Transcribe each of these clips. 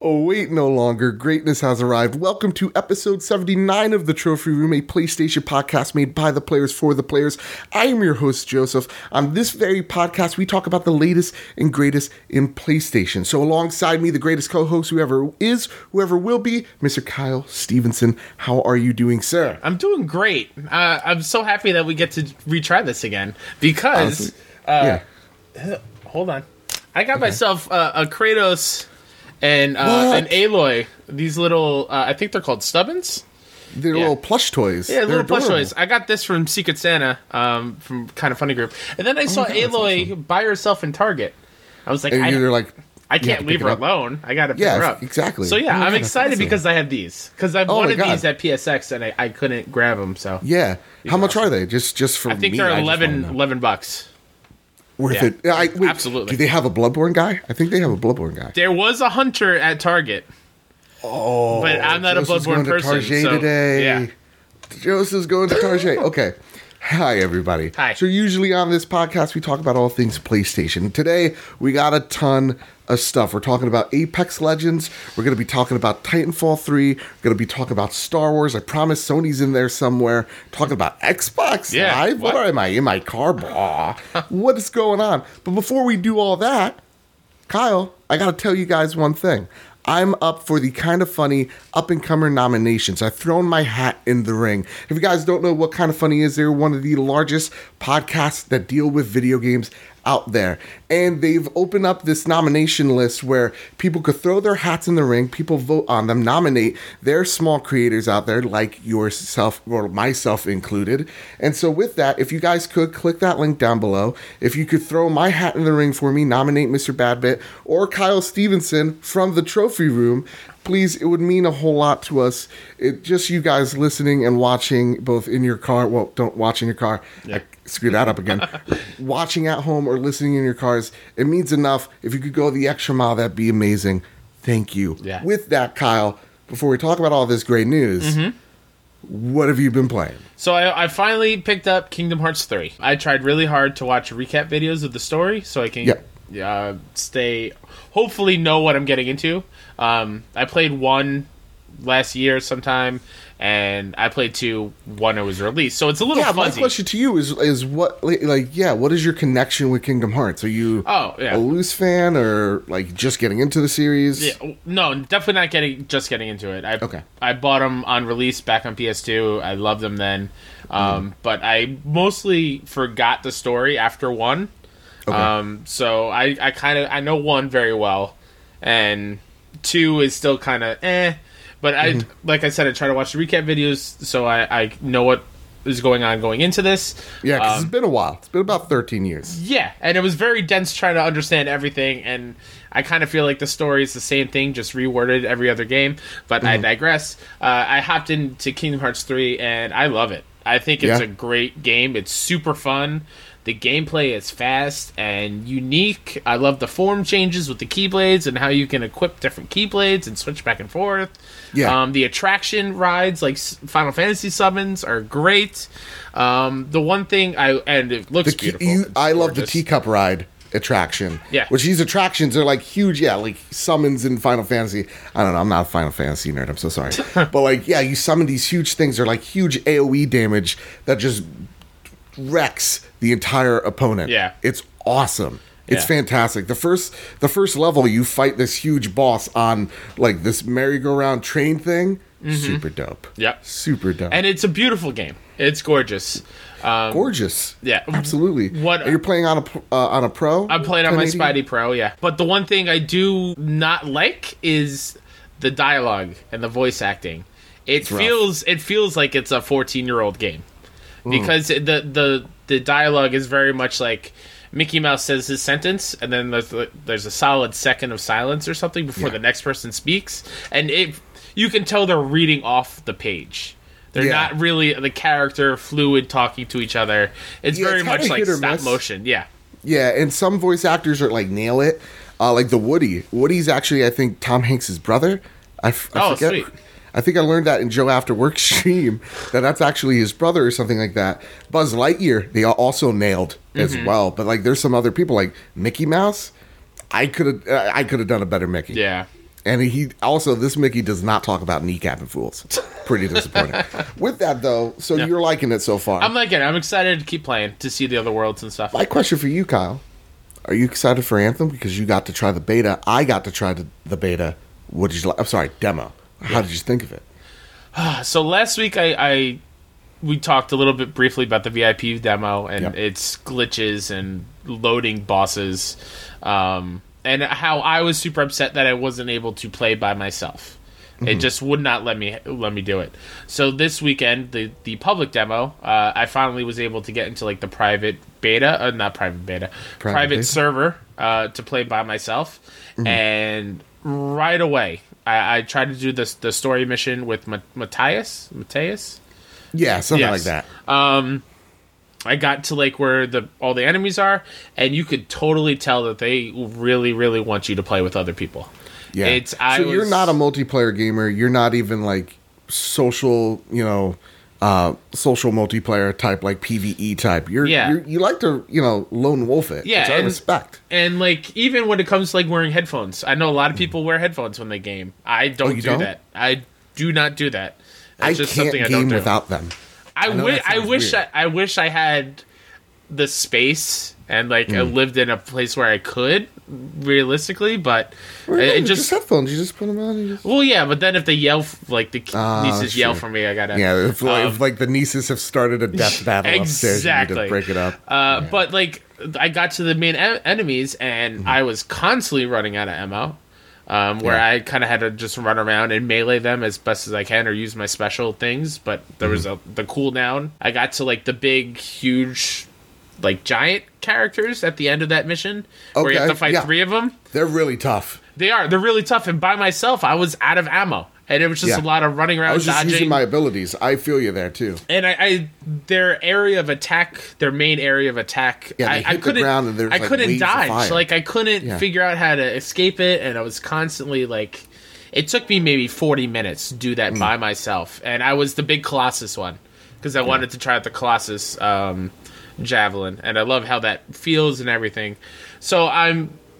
Oh, wait no longer. Greatness has arrived. Welcome to episode 79 of the Trophy Room, a PlayStation podcast made by the players for the players. I am your host, Joseph. On this very podcast, we talk about the latest and greatest in PlayStation. So alongside me, the greatest co-host whoever is, whoever will be, Mr. Kyle Stevenson. How are you doing, sir? I'm doing great. I'm so happy that we get to retry this again because... Honestly, hold on. I got myself a Kratos... and an Aloy, these little, I think they're called Stubbins? They're little plush toys. Yeah, they're little adorable. Plush toys. I got this from Secret Santa, from Kind of Funny Group. And then I saw Aloy by herself in Target. I was like, I can't leave her alone. I got to pick her up. Exactly. So yeah, I'm excited because I have these. Because I've wanted these at PSX and I couldn't grab them. So yeah. How much are they? Just for me? I think they're $11. Worth it. Absolutely. Do they have a Bloodborne guy? I think they have a Bloodborne guy. There was a hunter at Target. Oh. But I'm not Joseph's a Bloodborne person. Today. Yeah. Joseph's going to Target. Okay. Hi, everybody. Hi. So usually on this podcast, we talk about all things PlayStation. Today, we got a ton of stuff. We're talking about Apex Legends. We're going to be talking about Titanfall 3. We're going to be talking about Star Wars. I promise Sony's in there somewhere. Talking about Xbox Live. What am I in my car? What is going on? But before we do all that, Kyle, I got to tell you guys one thing. I'm up for the Kind of Funny up-and-comer nominations. I've thrown my hat in the ring. If you guys don't know what Kind of Funny is, they're one of the largest podcasts that deal with video games out there. And they've opened up this nomination list where people could throw their hats in the ring, people vote on them, nominate their small creators out there like yourself or myself included. And so with that, if you guys could click that link down below, if you could throw my hat in the ring for me, nominate Mr. Badbit or Kyle Stevenson from the Trophy Room, please, it would mean a whole lot to us. It just you guys listening and watching both in your car. Well, don't watch in your car. Yeah. I screwed that up again. Watching at home or listening in your cars. It means enough. If you could go the extra mile, that'd be amazing. Thank you. Yeah. With that, Kyle, before we talk about all this great news, what have you been playing? So I finally picked up Kingdom Hearts 3. I tried really hard to watch recap videos of the story so I can stay, hopefully know what I'm getting into. I played 1 last year sometime, and I played 2 when it was released. So it's a little fuzzy. My question to you is what what is your connection with Kingdom Hearts? Are you a loose fan or like just getting into the series? Yeah, no, definitely not getting into it. I bought them on release back on PS2. I loved them then, but I mostly forgot the story after 1. Okay. So I know 1 very well, and 2 is still kind of but like I said, I try to watch the recap videos so I know what is going on going into this. Yeah, because it's been a while. It's been about 13 years. Yeah, and it was very dense trying to understand everything, and I kind of feel like the story is the same thing, just reworded every other game, but I digress. I hopped into Kingdom Hearts 3, and I love it. I think it's a great game. It's super fun. The gameplay is fast and unique. I love the form changes with the Keyblades and how you can equip different Keyblades and switch back and forth. Yeah. The attraction rides, like Final Fantasy summons, are great. The one thing it looks beautiful. I love the teacup ride attraction. Yeah. Which these attractions are like huge, like summons in Final Fantasy. I don't know, I'm not a Final Fantasy nerd, I'm so sorry. But you summon these huge things, they're like huge AoE damage that just wrecks the entire opponent. Yeah. It's awesome. It's fantastic. The first level, you fight this huge boss on like this merry-go-round train thing. Super dope. Yep. Super dope. And it's a beautiful game. It's gorgeous. Gorgeous. Yeah. Absolutely. What are you playing on a Pro? I'm playing on my Spidey Pro, yeah. But the one thing I do not like is the dialogue and the voice acting. It feels like it's a 14-year-old game. Because the dialogue is very much like Mickey Mouse says his sentence, and then there's a solid second of silence or something before the next person speaks, and you can tell they're reading off the page. They're not really the character fluid talking to each other. It's very much like stop motion. Yeah, yeah, and some voice actors are like nail it, like the Woody. Woody's actually, I think, Tom Hanks' brother. I forget. Sweet. I think I learned that in Joe After Work stream that's actually his brother or something like that. Buzz Lightyear, they also nailed as well. But like, there's some other people like Mickey Mouse. I could have done a better Mickey. Yeah, And he also, this Mickey does not talk about kneecapping fools. Pretty disappointing. With that, though, so yeah. You're liking it so far. I'm liking it. I'm excited to keep playing, to see the other worlds and stuff. My question for you, Kyle. Are you excited for Anthem? Because you got to try the beta. I got to try the beta. What did you like? I'm sorry, demo. How did you think of it? So last week, we talked a little bit briefly about the VIP demo and its glitches and loading bosses. And how I was super upset that I wasn't able to play by myself. Mm-hmm. It just would not let me do it. So this weekend, the public demo, I finally was able to get into like the private server to play by myself. Mm-hmm. And right away, I tried to do the story mission with Matthias. Yeah, something like that. I got to like where all the enemies are, and you could totally tell that they really, really want you to play with other people. Yeah, you're not a multiplayer gamer. You're not even like social, social multiplayer type, like PvE type. You like to lone wolf it. Yeah, which I respect. And like even when it comes to like wearing headphones, I know a lot of people wear headphones when they game. I don't that. I do not do that. It's just something I can't game without them. I wish I had the space and like I lived in a place where I could realistically, but just headphones. You just put them on. Well, yeah, but then if they yell, like the nieces yell for me, I gotta. Yeah, if the nieces have started a death battle upstairs, you need to break it up. But like I got to the main enemies and I was constantly running out of ammo. I kind of had to just run around and melee them as best as I can or use my special things, but there was the cooldown. I got to, like, the big, huge, like, giant characters at the end of that mission where you have to fight three of them. They're really tough. They are. They're really tough, and by myself, I was out of ammo, and it was just a lot of running around, dodging. I was just using my abilities. I feel you there, too. And I their area of attack, their main area of attack, yeah, I couldn't the ground and I couldn't dodge. Like, I couldn't figure out how to escape it, and I was constantly, like... It took me maybe 40 minutes to do that by myself, and I was the big Colossus one, because I wanted to try out the Colossus Javelin, and I love how that feels and everything. So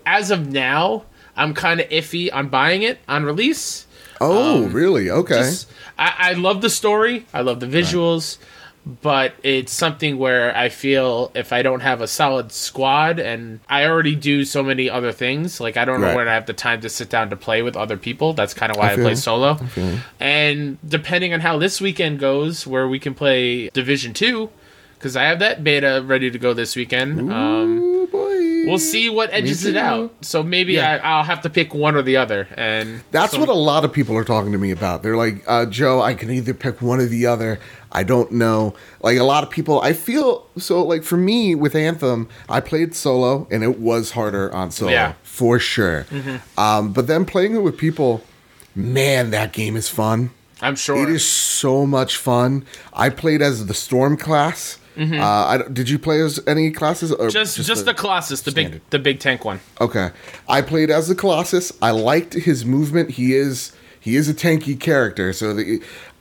as of now, I'm kind of iffy on buying it on release. Oh, really? Okay. I love the story. I love the visuals. Right. But it's something where I feel if I don't have a solid squad, and I already do so many other things, like I don't know when I have the time to sit down to play with other people. That's kind of why I play solo. And depending on how this weekend goes, where we can play Division 2, because I have that beta ready to go this weekend. Ooh, boy. We'll see what edges it out. So maybe I'll have to pick one or the other. And that's what a lot of people are talking to me about. They're like, Joe, I can either pick one or the other. I don't know. Like a lot of people, I feel so like for me with Anthem, I played solo and it was harder on solo for sure. Mm-hmm. But then playing it with people, man, that game is fun. I'm sure. It is so much fun. I played as the Storm class. Mm-hmm. Did you play as any classes? Or just the Colossus, the big tank one. Okay. I played as the Colossus. I liked his movement. He is a tanky character. So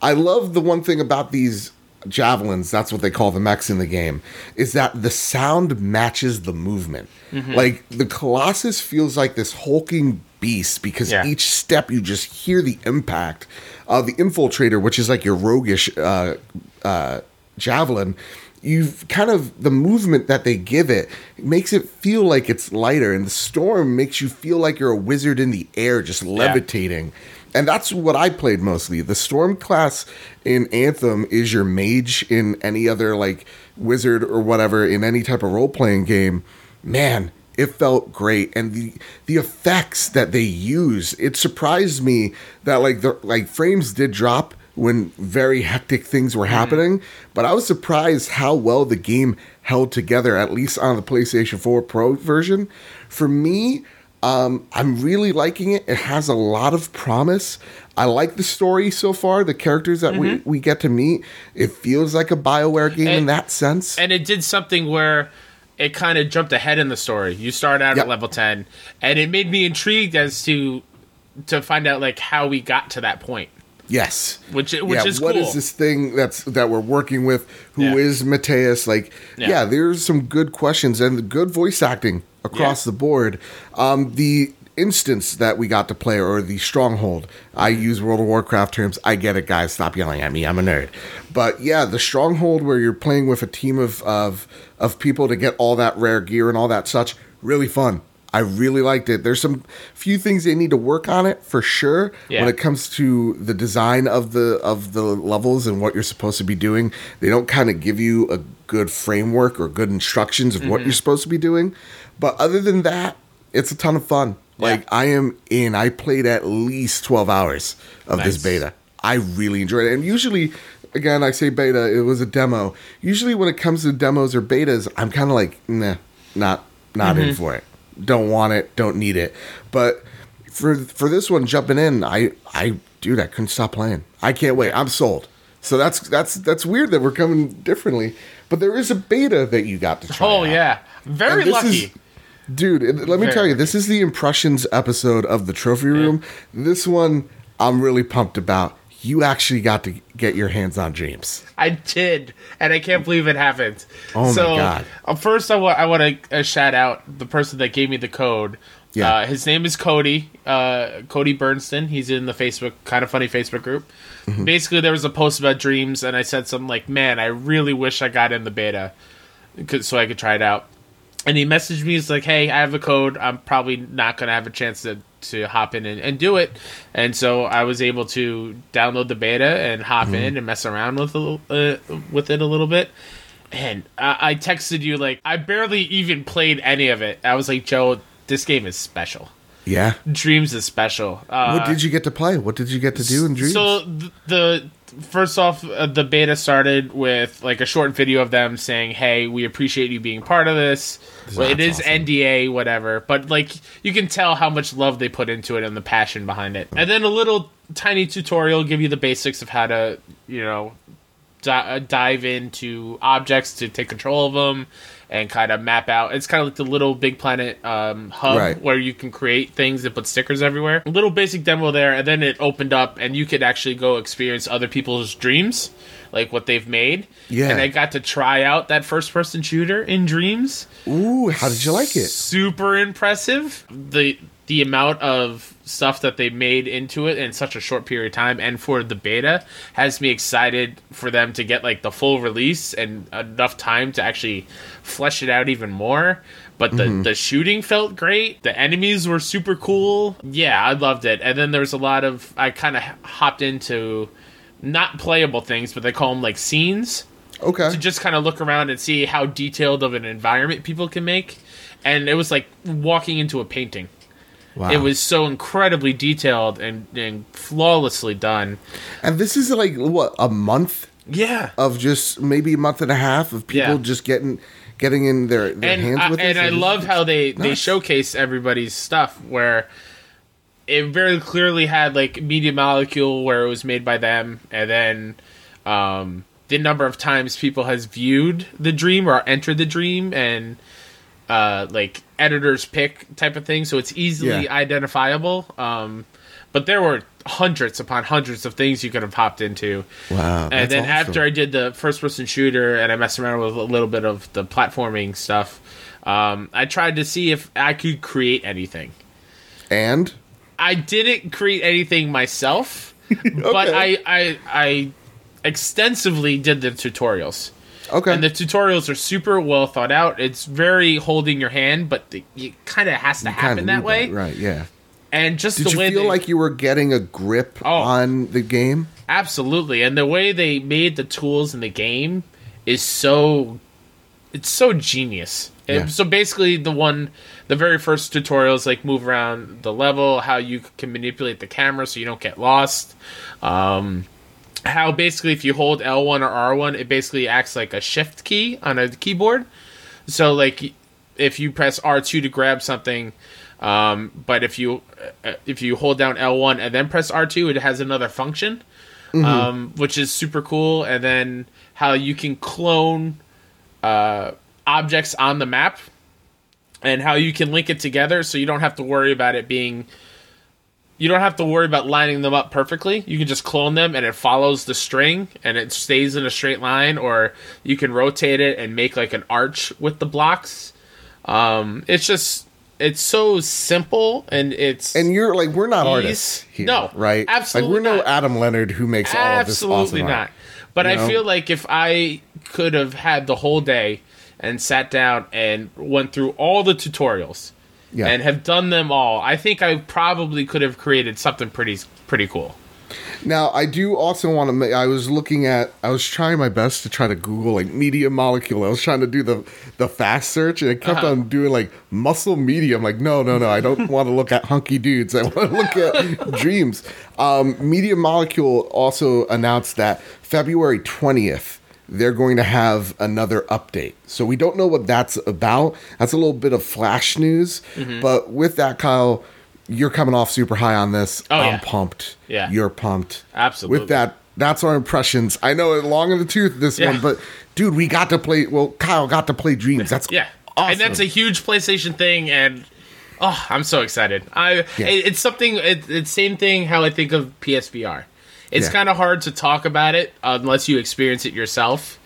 I love the one thing about these javelins, that's what they call the mechs in the game, is that the sound matches the movement. Mm-hmm. Like, the Colossus feels like this hulking beast because each step you just hear the impact of the Infiltrator, which is like your roguish javelin. You've kind of the movement that they give it makes it feel like it's lighter, and the Storm makes you feel like you're a wizard in the air just levitating. And that's what I played mostly. The Storm class in Anthem is your mage in any other like wizard or whatever in any type of role-playing game. Man, it felt great, and the effects that they use, it surprised me that like frames did drop when very hectic things were happening, but I was surprised how well the game held together, at least on the PlayStation 4 Pro version. For me, I'm really liking it. It has a lot of promise. I like the story so far, the characters that we get to meet. It feels like a BioWare game in that sense. And it did something where it kind of jumped ahead in the story. You start out at level 10, and it made me intrigued as to find out like how we got to that point. Yes. Which is cool. What is this thing that we're working with? Who is Matthias? Like, there's some good questions and the good voice acting across the board. The instance that we got to play, or the stronghold. I use World of Warcraft terms. I get it, guys. Stop yelling at me. I'm a nerd. But yeah, the stronghold where you're playing with a team of people to get all that rare gear and all that such, really fun. I really liked it. There's some few things they need to work on it for sure when it comes to the design of the levels and what you're supposed to be doing. They don't kind of give you a good framework or good instructions of what you're supposed to be doing. But other than that, it's a ton of fun. Yeah. Like, I am in. I played at least 12 hours of this beta. I really enjoyed it. And usually, again, I say beta, it was a demo. Usually when it comes to demos or betas, I'm kind of like, nah, not in for it. Don't want it, don't need it. But for this one, jumping in, I couldn't stop playing. I can't wait. I'm sold. So that's weird that we're coming differently. But there is a beta that you got to try. Oh, out. Yeah. Very lucky. Dude, let me tell you, this is the Impressions episode of the Trophy Room. Yeah. This one I'm really pumped about. You actually got to get your hands on Dreams. I did, and I can't believe it happened. Oh, my God. First, I want to shout out the person that gave me the code. Yeah. His name is Cody Bernstein. He's in the Facebook, Kind of Funny Facebook group. Mm-hmm. Basically, there was a post about Dreams, and I said something like, man, I really wish I got in the beta so I could try it out. And he messaged me. He's like, hey, I have a code. I'm probably not going to have a chance to hop in and do it. And so I was able to download the beta and hop in and mess around with it a little bit. And I texted you, like, I barely even played any of it. I was like, Joe, this game is special. Yeah. Dreams is special. What did you get to play? What did you get to do in Dreams? So first off, the beta started with like a short video of them saying, hey, we appreciate you being part of this. Well, it is awesome. NDA, whatever. But like, you can tell how much love they put into it and the passion behind it. And then a little tiny tutorial, give you the basics of how to, you know, dive into objects to take control of them and kind of map out. It's kind of like the Little Big Planet hub where you can create things and put stickers everywhere. A little basic demo there, and then it opened up, and you could actually go experience other people's dreams, like what they've made. Yeah. And I got to try out that first-person shooter in Dreams. Ooh, how did you like it? Super impressive. The amount of stuff that they made into it in such a short period of time and for the beta has me excited for them to get like the full release and enough time to actually flesh it out even more. But the shooting felt great. The enemies were super cool. Yeah, I loved it. And then there's a lot of, I kind of hopped into not playable things, but they call them like scenes. Okay. To just kind of look around and see how detailed of an environment people can make. And it was like walking into a painting. Wow. It was so incredibly detailed and flawlessly done. And this is like, what, a month? Yeah. Of just maybe a month and a half of people just getting in their hands with it. And I love how they showcase everybody's stuff, where it very clearly had like Media Molecule, where it was made by them, and then the number of times people has viewed the dream or entered the dream, and like editor's pick type of thing, so it's easily identifiable. But there were hundreds upon hundreds of things you could have hopped into. Wow. And then awesome. After I did the first person shooter and I messed around with a little bit of the platforming stuff, I tried to see if I could create anything. And? I didn't create anything myself, okay. But I extensively did the tutorials. Okay. And the tutorials are super well thought out. It's very holding your hand, but it kind of has to happen that way. That, right, yeah. And just did the way you feel like you were getting a grip on the game? Absolutely. And the way they made the tools in the game is so genius. Yeah. So basically the very first tutorial is like move around the level, how you can manipulate the camera so you don't get lost. How basically if you hold L1 or R1, it basically acts like a shift key on a keyboard. So like if you press R2 to grab something, but if you hold down L1 and then press R2, it has another function, which is super cool. And then how you can clone objects on the map and how you can link it together so you don't have to worry about it being... You don't have to worry about lining them up perfectly. You can just clone them, and it follows the string, and it stays in a straight line, or you can rotate it and make, like, an arch with the blocks. It's just It's so simple, and it's... And you're like, we're not artists here, no, right? Absolutely not. Like, we're no Adam Leonard who makes all of this awesome art. Absolutely not. But I feel like if I could have had the whole day and sat down and went through all the tutorials and have done them all, I think I probably could have created something pretty cool. Now, I do also want to make... I was trying my best to try to Google, like, Media Molecule. I was trying to do the fast search, and it kept on doing, like, muscle media. I'm like, no. I don't want to look at hunky dudes. I want to look at Dreams. Media Molecule also announced that February 20th, they're going to have another update. So we don't know what that's about. That's a little bit of flash news. Mm-hmm. But with that, Kyle... You're coming off super high on this. Oh, I'm pumped. Yeah. You're pumped. Absolutely. With that, that's our impressions. I know it's long in the tooth, this one, but dude, we got to play. Well, Kyle got to play Dreams. That's awesome. And that's a huge PlayStation thing. And I'm so excited. It's something, it's same thing how I think of PSVR. It's kind of hard to talk about it unless you experience it yourself.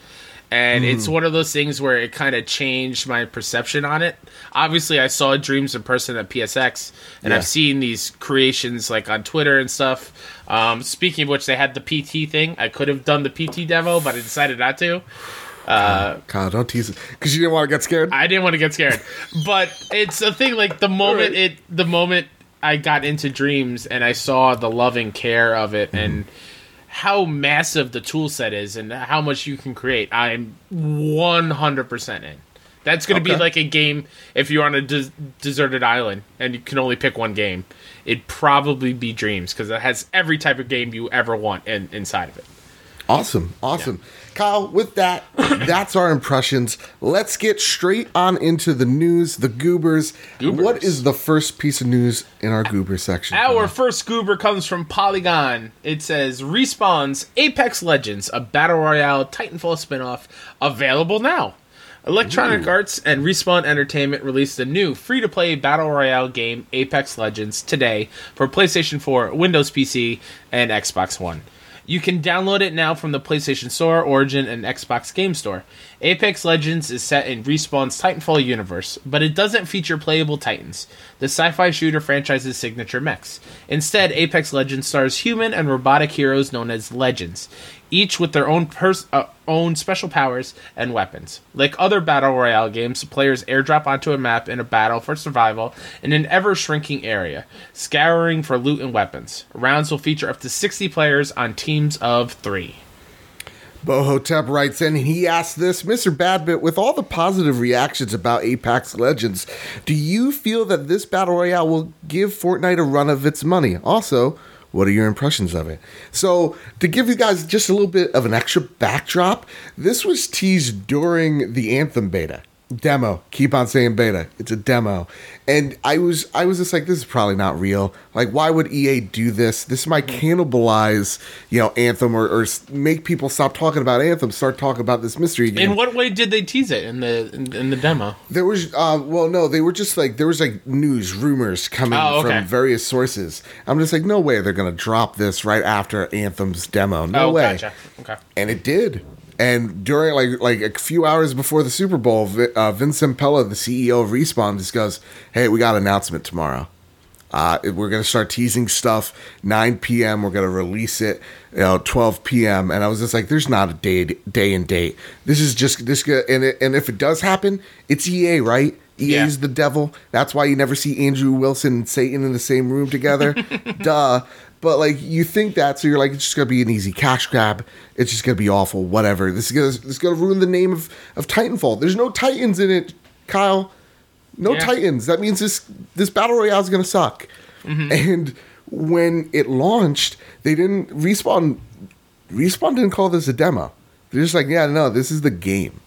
And it's one of those things where it kind of changed my perception on it. Obviously, I saw Dreams in person at PSX, and I've seen these creations like on Twitter and stuff. Speaking of which, they had the PT thing. I could have done the PT demo, but I decided not to. Kyle, don't tease it. Because you didn't want to get scared? I didn't want to get scared. But it's a thing, like, the moment I got into Dreams and I saw the love and care of it and... how massive the tool set is and how much you can create. I'm 100% in. That's going to be like a game if you're on a deserted island and you can only pick one game. It'd probably be Dreams because it has every type of game you ever want inside of it. Awesome. Yeah. Kyle, with that, that's our impressions. Let's get straight on into the news, the goobers. What is the first piece of news in our goober section? Our first goober comes from Polygon. It says, Respawn's Apex Legends, a Battle Royale Titanfall spinoff, available now. Electronic Arts and Respawn Entertainment released the new free-to-play Battle Royale game Apex Legends today for PlayStation 4, Windows PC, and Xbox One. You can download it now from the PlayStation Store, Origin, and Xbox Game Store. Apex Legends is set in Respawn's Titanfall universe, but it doesn't feature playable Titans, the sci-fi shooter franchise's signature mechs. Instead, Apex Legends stars human and robotic heroes known as Legends, each with their own own special powers and weapons. Like other Battle Royale games, players airdrop onto a map in a battle for survival in an ever-shrinking area, scouring for loot and weapons. Rounds will feature up to 60 players on teams of 3. Bohotep writes in, he asked this, Mr. Badbit, with all the positive reactions about Apex Legends, do you feel that this Battle Royale will give Fortnite a run of its money? Also, what are your impressions of it? So, to give you guys just a little bit of an extra backdrop, this was teased during the Anthem beta. Demo. Keep on saying beta. It's a demo. And I was just like, this is probably not real. Like, why would EA do this? This might cannibalize, Anthem or make people stop talking about Anthem, start talking about this mystery game. In what way did they tease it in the demo? There was, they were just like, there was like news, rumors coming from various sources. I'm just like, no way they're going to drop this right after Anthem's demo. No way. Gotcha. Okay. And it did. And during, like a few hours before the Super Bowl, Vincent Pella, the CEO of Respawn, just goes, hey, we got an announcement tomorrow. We're going to start teasing stuff. 9 p.m., we're going to release it, 12 p.m. And I was just like, there's not a day and date. This is just this. And if it does happen, it's EA, right? EA is the devil. That's why you never see Andrew Wilson and Satan in the same room together. Duh. But, like, you think that, so you're like, it's just going to be an easy cash grab. It's just going to be awful, whatever. This is going to ruin the name of Titanfall. There's no Titans in it, Kyle. No Titans. That means this Battle Royale is going to suck. Mm-hmm. And when it launched, they didn't... Respawn didn't call this a demo. They're just like, this is the game.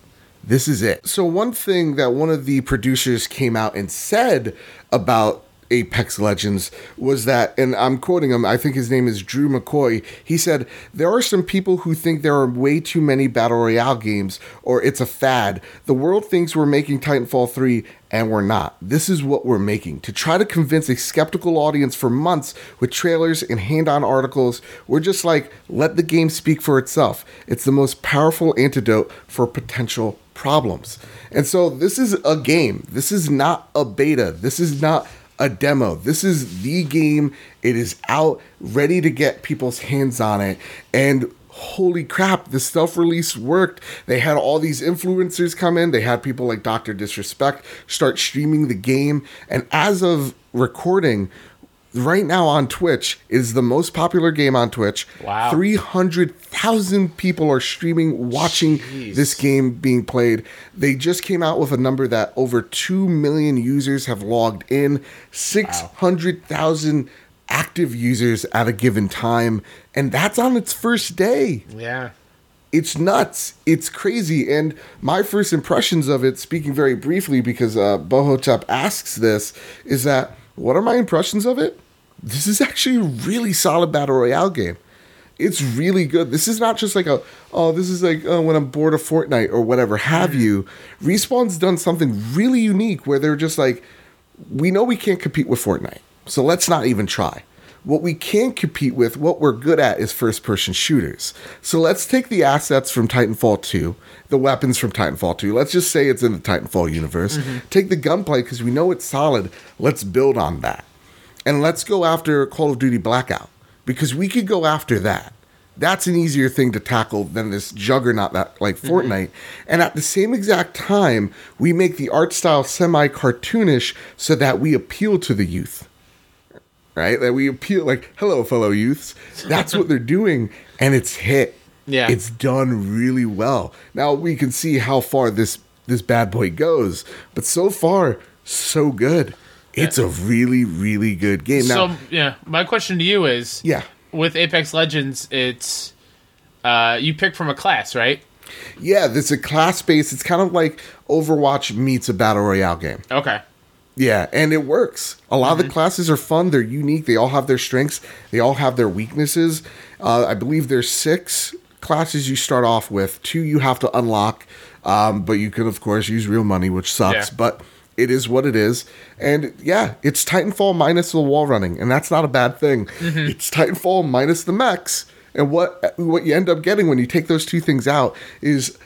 This is it. So one thing that one of the producers came out and said about Apex Legends was that, and I'm quoting him, I think his name is Drew McCoy, he said, there are some people who think there are way too many Battle Royale games, or it's a fad. The world thinks we're making Titanfall 3, and we're not. This is what we're making. To try to convince a skeptical audience for months with trailers and hand-on articles, we're just like, let the game speak for itself. It's the most powerful antidote for potential problems. And so this is a game. This is not a beta. This is not a demo. This is the game. It is out, ready to get people's hands on it. And holy crap, the self-release worked. They had all these influencers come in. They had people like Dr. Disrespect start streaming the game. And as of recording, right now on Twitch, is the most popular game on Twitch. Wow. 300,000 people are streaming, watching this game being played. They just came out with a number that over 2 million users have logged in. 600,000 active users at a given time. And that's on its first day. Yeah. It's nuts. It's crazy. And my first impressions of it, speaking very briefly, because Bohochap asks this, is that what are my impressions of it? This is actually a really solid Battle Royale game. It's really good. This is not just like a, oh, this is like when I'm bored of Fortnite or whatever have you. Respawn's done something really unique where they're just like, we know we can't compete with Fortnite, so let's not even try. What we can compete with, what we're good at, is first-person shooters. So let's take the assets from Titanfall 2, the weapons from Titanfall 2. Let's just say it's in the Titanfall universe. Mm-hmm. Take the gunplay because we know it's solid. Let's build on that. And let's go after Call of Duty Blackout because we could go after that. That's an easier thing to tackle than this juggernaut that like Fortnite. And at the same exact time, we make the art style semi-cartoonish so that we appeal to the youth. Right? That we appeal, like, hello, fellow youths. That's what they're doing, and it's hit. Yeah. It's done really well. Now, we can see how far this bad boy goes, but so far, so good. It's a really, really good game. So, now, my question to you is, with Apex Legends, it's you pick from a class, right? Yeah, it's a class-based. It's kind of like Overwatch meets a Battle Royale game. Okay. Yeah, and it works. A lot of the classes are fun. They're unique. They all have their strengths. They all have their weaknesses. I believe there's 6 classes you start off with. 2 you have to unlock, but you can, of course, use real money, which sucks. Yeah. But it is what it is. And, yeah, it's Titanfall minus the wall running, and that's not a bad thing. Mm-hmm. It's Titanfall minus the mechs. And what you end up getting when you take those 2 things out is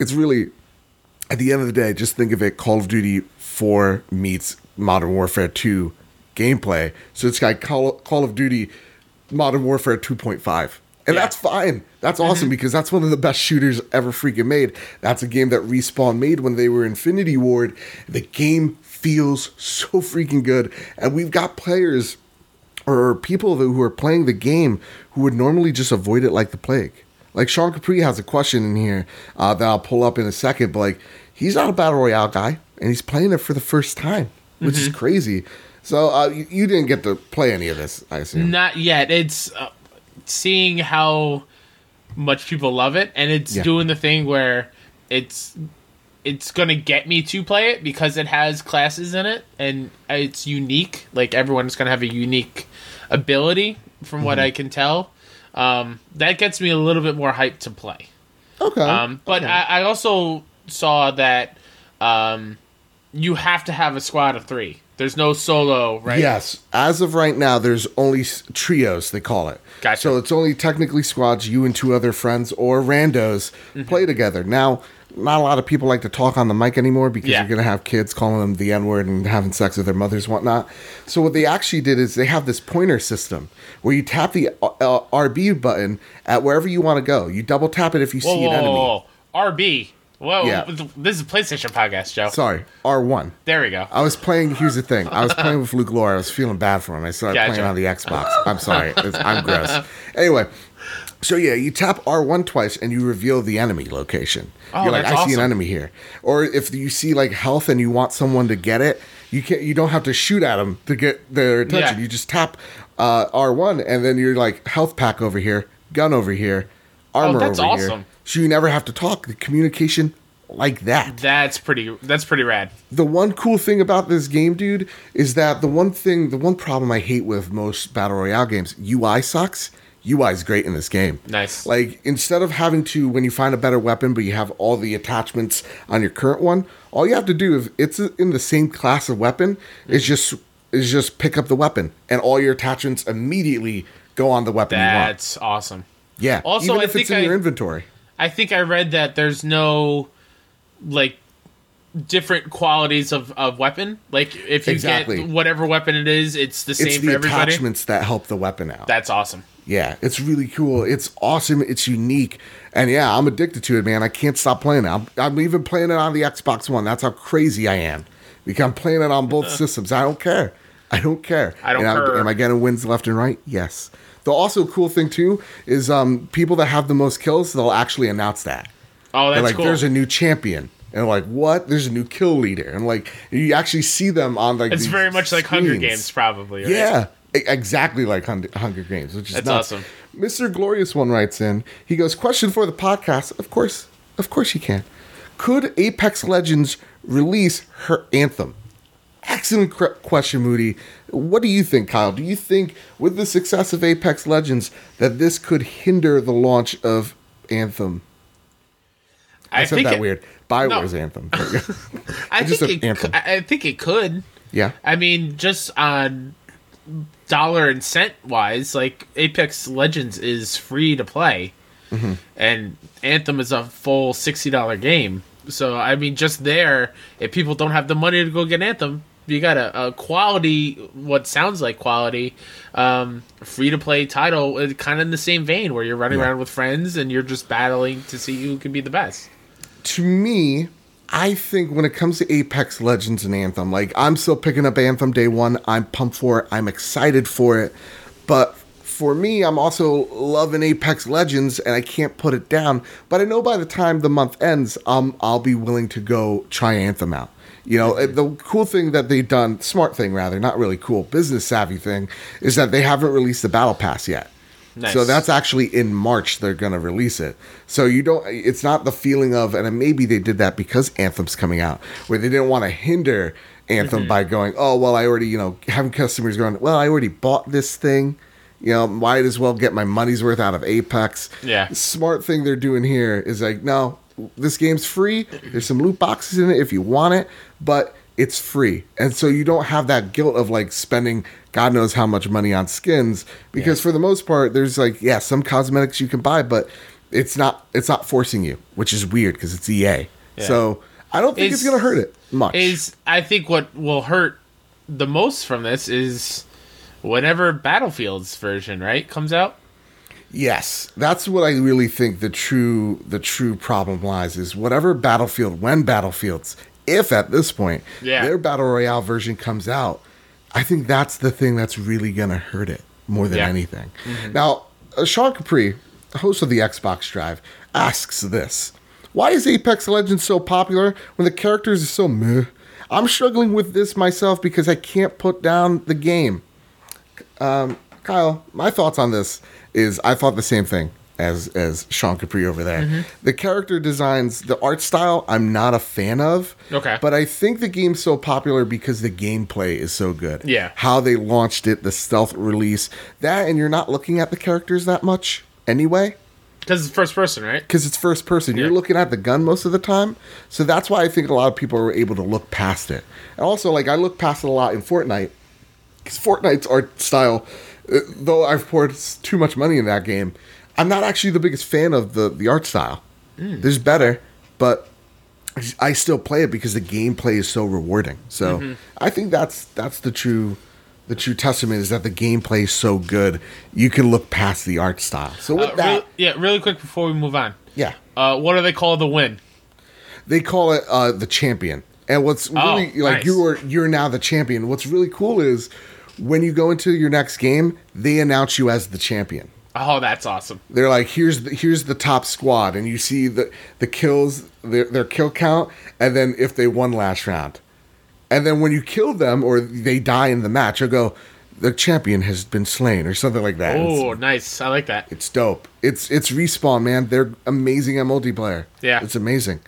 it's really, at the end of the day, just think of it, Call of Duty 4 meets Modern Warfare 2 gameplay. So it's got Call of Duty Modern Warfare 2.5. And that's fine. That's awesome because that's one of the best shooters ever freaking made. That's a game that Respawn made when they were Infinity Ward. The game feels so freaking good. And we've got players or people who are playing the game who would normally just avoid it like the plague. Like Sean Capri has a question in here that I'll pull up in a second, but like he's not a Battle Royale guy. And he's playing it for the first time, which is crazy. So you didn't get to play any of this, I assume. Not yet. It's seeing how much people love it, and it's doing the thing where it's going to get me to play it because it has classes in it, and it's unique. Like, everyone's going to have a unique ability, from what I can tell. That gets me a little bit more hyped to play. Okay. But I also saw that you have to have a squad of 3. There's no solo, right? Yes. As of right now, there's only trios, they call it. Gotcha. So it's only technically squads, you and 2 other friends or randos play together. Now, not a lot of people like to talk on the mic anymore because you're going to have kids calling them the N-word and having sex with their mothers and whatnot. So what they actually did is they have this pointer system where you tap the RB button at wherever you want to go. You double tap it if you see an enemy. RB. Whoa, this is a PlayStation podcast, Joe. Sorry, R1. There we go. I was playing, here's the thing. I was playing with Luke Lore. I was feeling bad for him. I started playing on the Xbox. I'm sorry. I'm gross. Anyway, so you tap R1 twice and you reveal the enemy location. Oh, you're like, that's awesome. See an enemy here. Or if you see like health and you want someone to get it, you don't have to shoot at them to get their attention. Yeah. You just tap R1 and then you're like, health pack over here, gun over here, armor over awesome. Here. That's awesome. So you never have to talk. The communication like that. That's pretty rad. The one cool thing about this game, dude, is that the one problem I hate with most Battle Royale games, UI sucks. UI is great in this game. Nice. Like, instead of having to, when you find a better weapon, but you have all the attachments on your current one, all you have to do, if it's in the same class of weapon, is just pick up the weapon. And all your attachments immediately go on the weapon you want. That's awesome. Yeah. Also, even if it's in your inventory. I think I read that there's no like different qualities of weapon. Like if you get whatever weapon it is, it's the same for everybody. It's the attachments that help the weapon out. That's awesome. Yeah, it's really cool. It's awesome. It's unique. And yeah, I'm addicted to it, man. I can't stop playing it. I'm even playing it on the Xbox One. That's how crazy I am. Because I'm playing it on both systems. I don't care. Am I getting wins left and right? Yes. The also cool thing, too, is people that have the most kills, they'll actually announce that. Oh, that's cool. There's a new champion. And like, what? There's a new kill leader. And like, you actually see them on like it's very much like Hunger Games, probably. Right? Yeah. Exactly like Hunger Games, which is awesome. Mr. Glorious One writes in. He goes, question for the podcast. Of course you can. Could Apex Legends release her Anthem? Excellent question, Moody. What do you think, Kyle? Do you think with the success of Apex Legends that this could hinder the launch of Anthem? Bioware's Anthem. I think it could. Yeah. I mean, just on dollar and cent wise, like Apex Legends is free to play, mm-hmm. and Anthem is a full $60 game. So I mean, just there, if people don't have the money to go get Anthem, you got a quality, what sounds like quality, free to play title, kind of in the same vein where you're running around with friends and you're just battling to see who can be the best. To me, I think when it comes to Apex Legends and Anthem, like I'm still picking up Anthem day one. I'm pumped for it. I'm excited for it. But for me, I'm also loving Apex Legends and I can't put it down. But I know by the time the month ends, I'll be willing to go try Anthem out. You know, the cool thing that they've done, smart thing rather, not really cool, business savvy thing, is that they haven't released the Battle Pass yet. Nice. So that's actually in March they're going to release it. So you don't, it's not the feeling of, and maybe they did that because Anthem's coming out, where they didn't want to hinder Anthem mm-hmm. by going, oh, well, I already, you know, having customers going, well, I already bought this thing. You know, might as well get my money's worth out of Apex. Yeah. The smart thing they're doing here is like, no, this game's free. There's some loot boxes in it if you want it, but it's free. And so you don't have that guilt of like spending God knows how much money on skins, because for the most part, there's like, yeah, some cosmetics you can buy, but it's not forcing you, which is weird because it's EA. Yeah. So I don't think it's going to hurt it much. I think what will hurt the most from this is whenever Battlefield's version, right, comes out. Yes, that's what I really think the true problem lies is whatever Battlefield's, if at this point their Battle Royale version comes out, I think that's the thing that's really going to hurt it more than anything. Mm-hmm. Now, Sean Capri, host of the Xbox Drive, asks this. Why is Apex Legends so popular when the characters are so meh? I'm struggling with this myself because I can't put down the game. Kyle, my thoughts on this is I thought the same thing as Sean Capri over there. Mm-hmm. The character designs, the art style, I'm not a fan of. Okay. But I think the game's so popular because the gameplay is so good. Yeah. How they launched it, the stealth release. That, and you're not looking at the characters that much anyway. Because it's first person, right? Because it's first person. Yeah. You're looking at the gun most of the time. So that's why I think a lot of people are able to look past it. And also, like, I look past it a lot in Fortnite. Because Fortnite's art style, though I've poured too much money in that game, I'm not actually the biggest fan of the art style. Mm. There's better, but I still play it because the gameplay is so rewarding. So I think that's the true testament is that the gameplay is so good you can look past the art style. So with that, really quick before we move on. Yeah. What do they call the win? They call it the champion. And what's really you're now the champion. What's really cool is when you go into your next game, they announce you as the champion. Oh, that's awesome. They're like, here's the top squad, and you see the kills, their kill count, and then if they won last round. And then when you kill them or they die in the match, you'll go, the champion has been slain or something like that. Oh, nice. I like that. It's dope. It's Respawn, man. They're amazing at multiplayer. Yeah. It's amazing.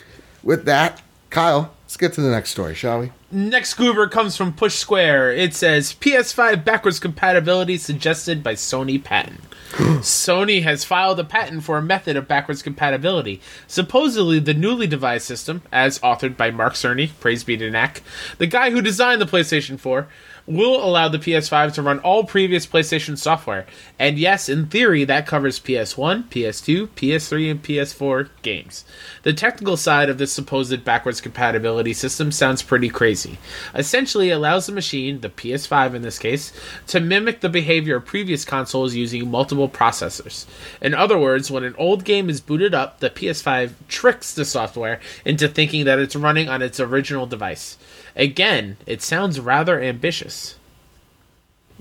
With that, Kyle, let's get to the next story, shall we? Next goober comes from Push Square. It says, PS5 backwards compatibility suggested by Sony patent. Sony has filed a patent for a method of backwards compatibility. Supposedly, the newly devised system, as authored by Mark Cerny, praise be to Knack, the guy who designed the PlayStation 4, will allow the PS5 to run all previous PlayStation software. And yes, in theory, that covers PS1, PS2, PS3, and PS4 games. The technical side of this supposed backwards compatibility system sounds pretty crazy. Essentially, it allows the machine, the PS5 in this case, to mimic the behavior of previous consoles using multiple processors. In other words, when an old game is booted up, the PS5 tricks the software into thinking that it's running on its original device. Again, it sounds rather ambitious.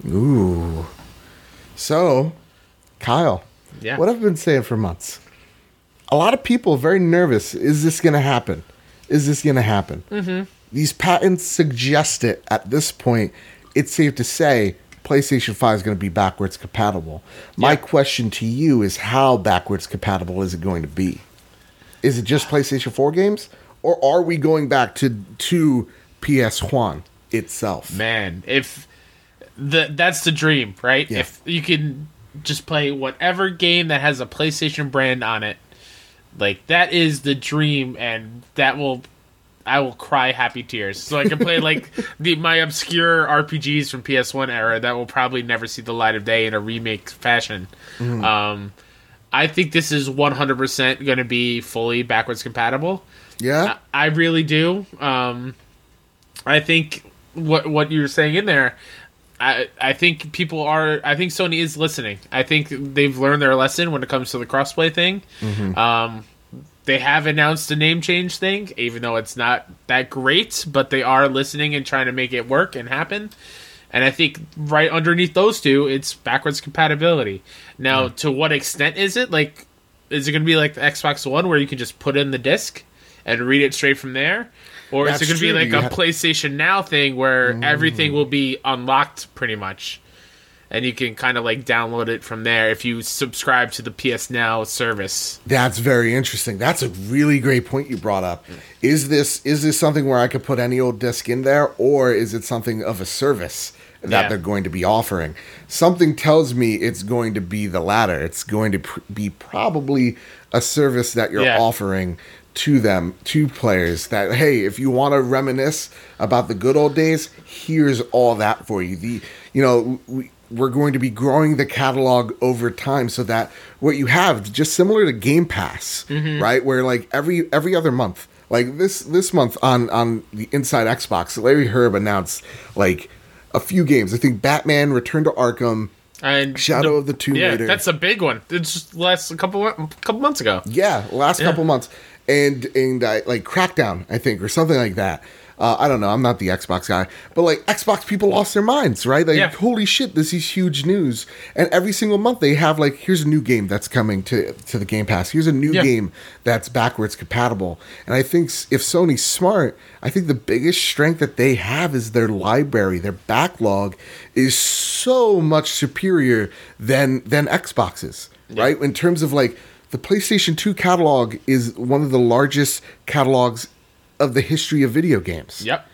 Ooh. So, Kyle, what I've been saying for months, a lot of people very nervous. Is this going to happen? Is this going to happen? Mm-hmm. These patents suggest it at this point. It's safe to say PlayStation 5 is going to be backwards compatible. My question to you is, how backwards compatible is it going to be? Is it just PlayStation 4 games? Or are we going back to PS1 itself? Man, if that's the dream, right? Yeah. If you can just play whatever game that has a PlayStation brand on it, like, that is the dream, and that will... I will cry happy tears. So I can play, like, my obscure RPGs from PS1 era that will probably never see the light of day in a remake fashion. Mm. I think this is 100% going to be fully backwards compatible. Yeah, I really do. I think what you're saying in there, I think people are. I think Sony is listening. I think they've learned their lesson when it comes to the crossplay thing. Mm-hmm. They have announced a name change thing, even though it's not that great, but they are listening and trying to make it work and happen. And I think right underneath those two, it's backwards compatibility. Now, to what extent is it? Like, is it going to be like the Xbox One where you can just put in the disc and read it straight from there? Or is it going to be like a PlayStation Now thing where everything will be unlocked pretty much? And you can kind of like download it from there if you subscribe to the PS Now service. That's very interesting. That's a really great point you brought up. Is this something where I could put any old disc in there, or is it something of a service that they're going to be offering? Something tells me it's going to be the latter. It's going to be probably a service that you're offering to them, to players, that, hey, if you want to reminisce about the good old days, here's all that for you. We're going to be growing the catalog over time so that what you have, just similar to Game Pass, right? Where like every other month, like this month on the Inside Xbox, Larry Herb announced like a few games. I think Batman, Return to Arkham, and Shadow of the Tomb Raider. Yeah, that's a big one. It's just a couple months ago. Yeah, couple months. And like Crackdown, I think, or something like that. I don't know. I'm not the Xbox guy. But, like, Xbox people lost their minds, right? Like, holy shit, this is huge news. And every single month they have, like, here's a new game that's coming to the Game Pass. Here's a new game that's backwards compatible. And I think if Sony's smart, I think the biggest strength that they have is their library. Their backlog is so much superior than Xbox's, right? In terms of, like, the PlayStation 2 catalog is one of the largest catalogs of the history of video games. Yep.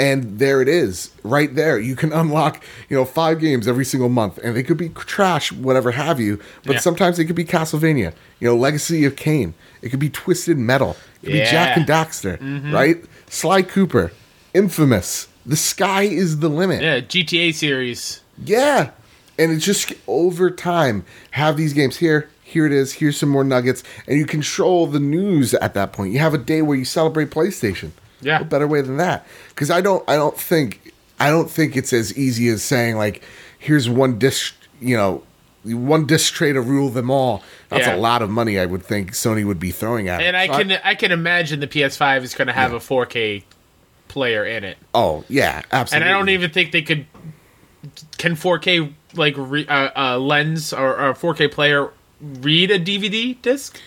And there it is, right there. You can unlock, 5 games every single month, and they could be trash, whatever have you, but sometimes they could be Castlevania, Legacy of Kain. It could be Twisted Metal. It could be Jack and Daxter, right? Sly Cooper, Infamous. The sky is the limit. Yeah, GTA series. Yeah. And it's just over time, have these games here. Here it is. Here's some more nuggets. And you control the news at that point. You have a day where you celebrate PlayStation. Yeah. What better way than that? Because I don't think it's as easy as saying, like, here's one disc tray to rule them all. That's a lot of money I would think Sony would be throwing at it. And I can imagine the PS5 is going to have a 4K player in it. Oh, yeah. Absolutely. And I don't even think they could... Can 4K, like, lens or a 4K player... read a DVD disc?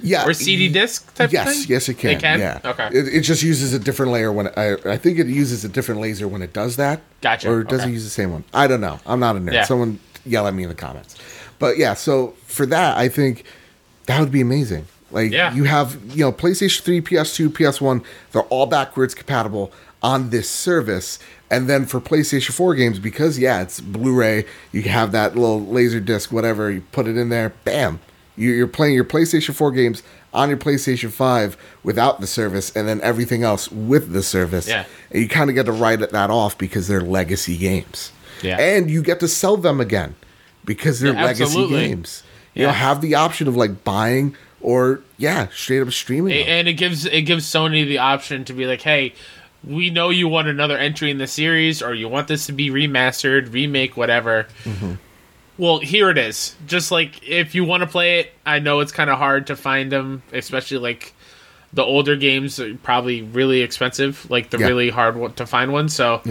Yeah. Or CD disc type of thing? Yes, it can. It can? Yeah. Okay. It just uses a different layer when... I think it uses a different laser when it does that. Gotcha. Or does it use the same one? I don't know. I'm not a nerd. Yeah. Someone yell at me in the comments. But yeah, so for that, I think that would be amazing. Like, you have, PlayStation 3, PS2, PS1, they're all backwards compatible on this service. And then for PlayStation 4 games, because, it's Blu-ray, you have that little laser disc, whatever, you put it in there, bam, You're playing your PlayStation 4 games on your PlayStation 5 without the service, and then everything else with the service. Yeah. And you kind of get to write that off because they're legacy games. Yeah. And you get to sell them again because they're legacy games. Yeah. You know, have the option of like buying or straight up streaming them. And it gives Sony the option to be like, hey, we know you want another entry in the series, or you want this to be remastered, remake, whatever. Mm-hmm. Well, here it is. Just like if you want to play it, I know it's kind of hard to find them, especially like the older games are probably really expensive, like the really hard to find ones. So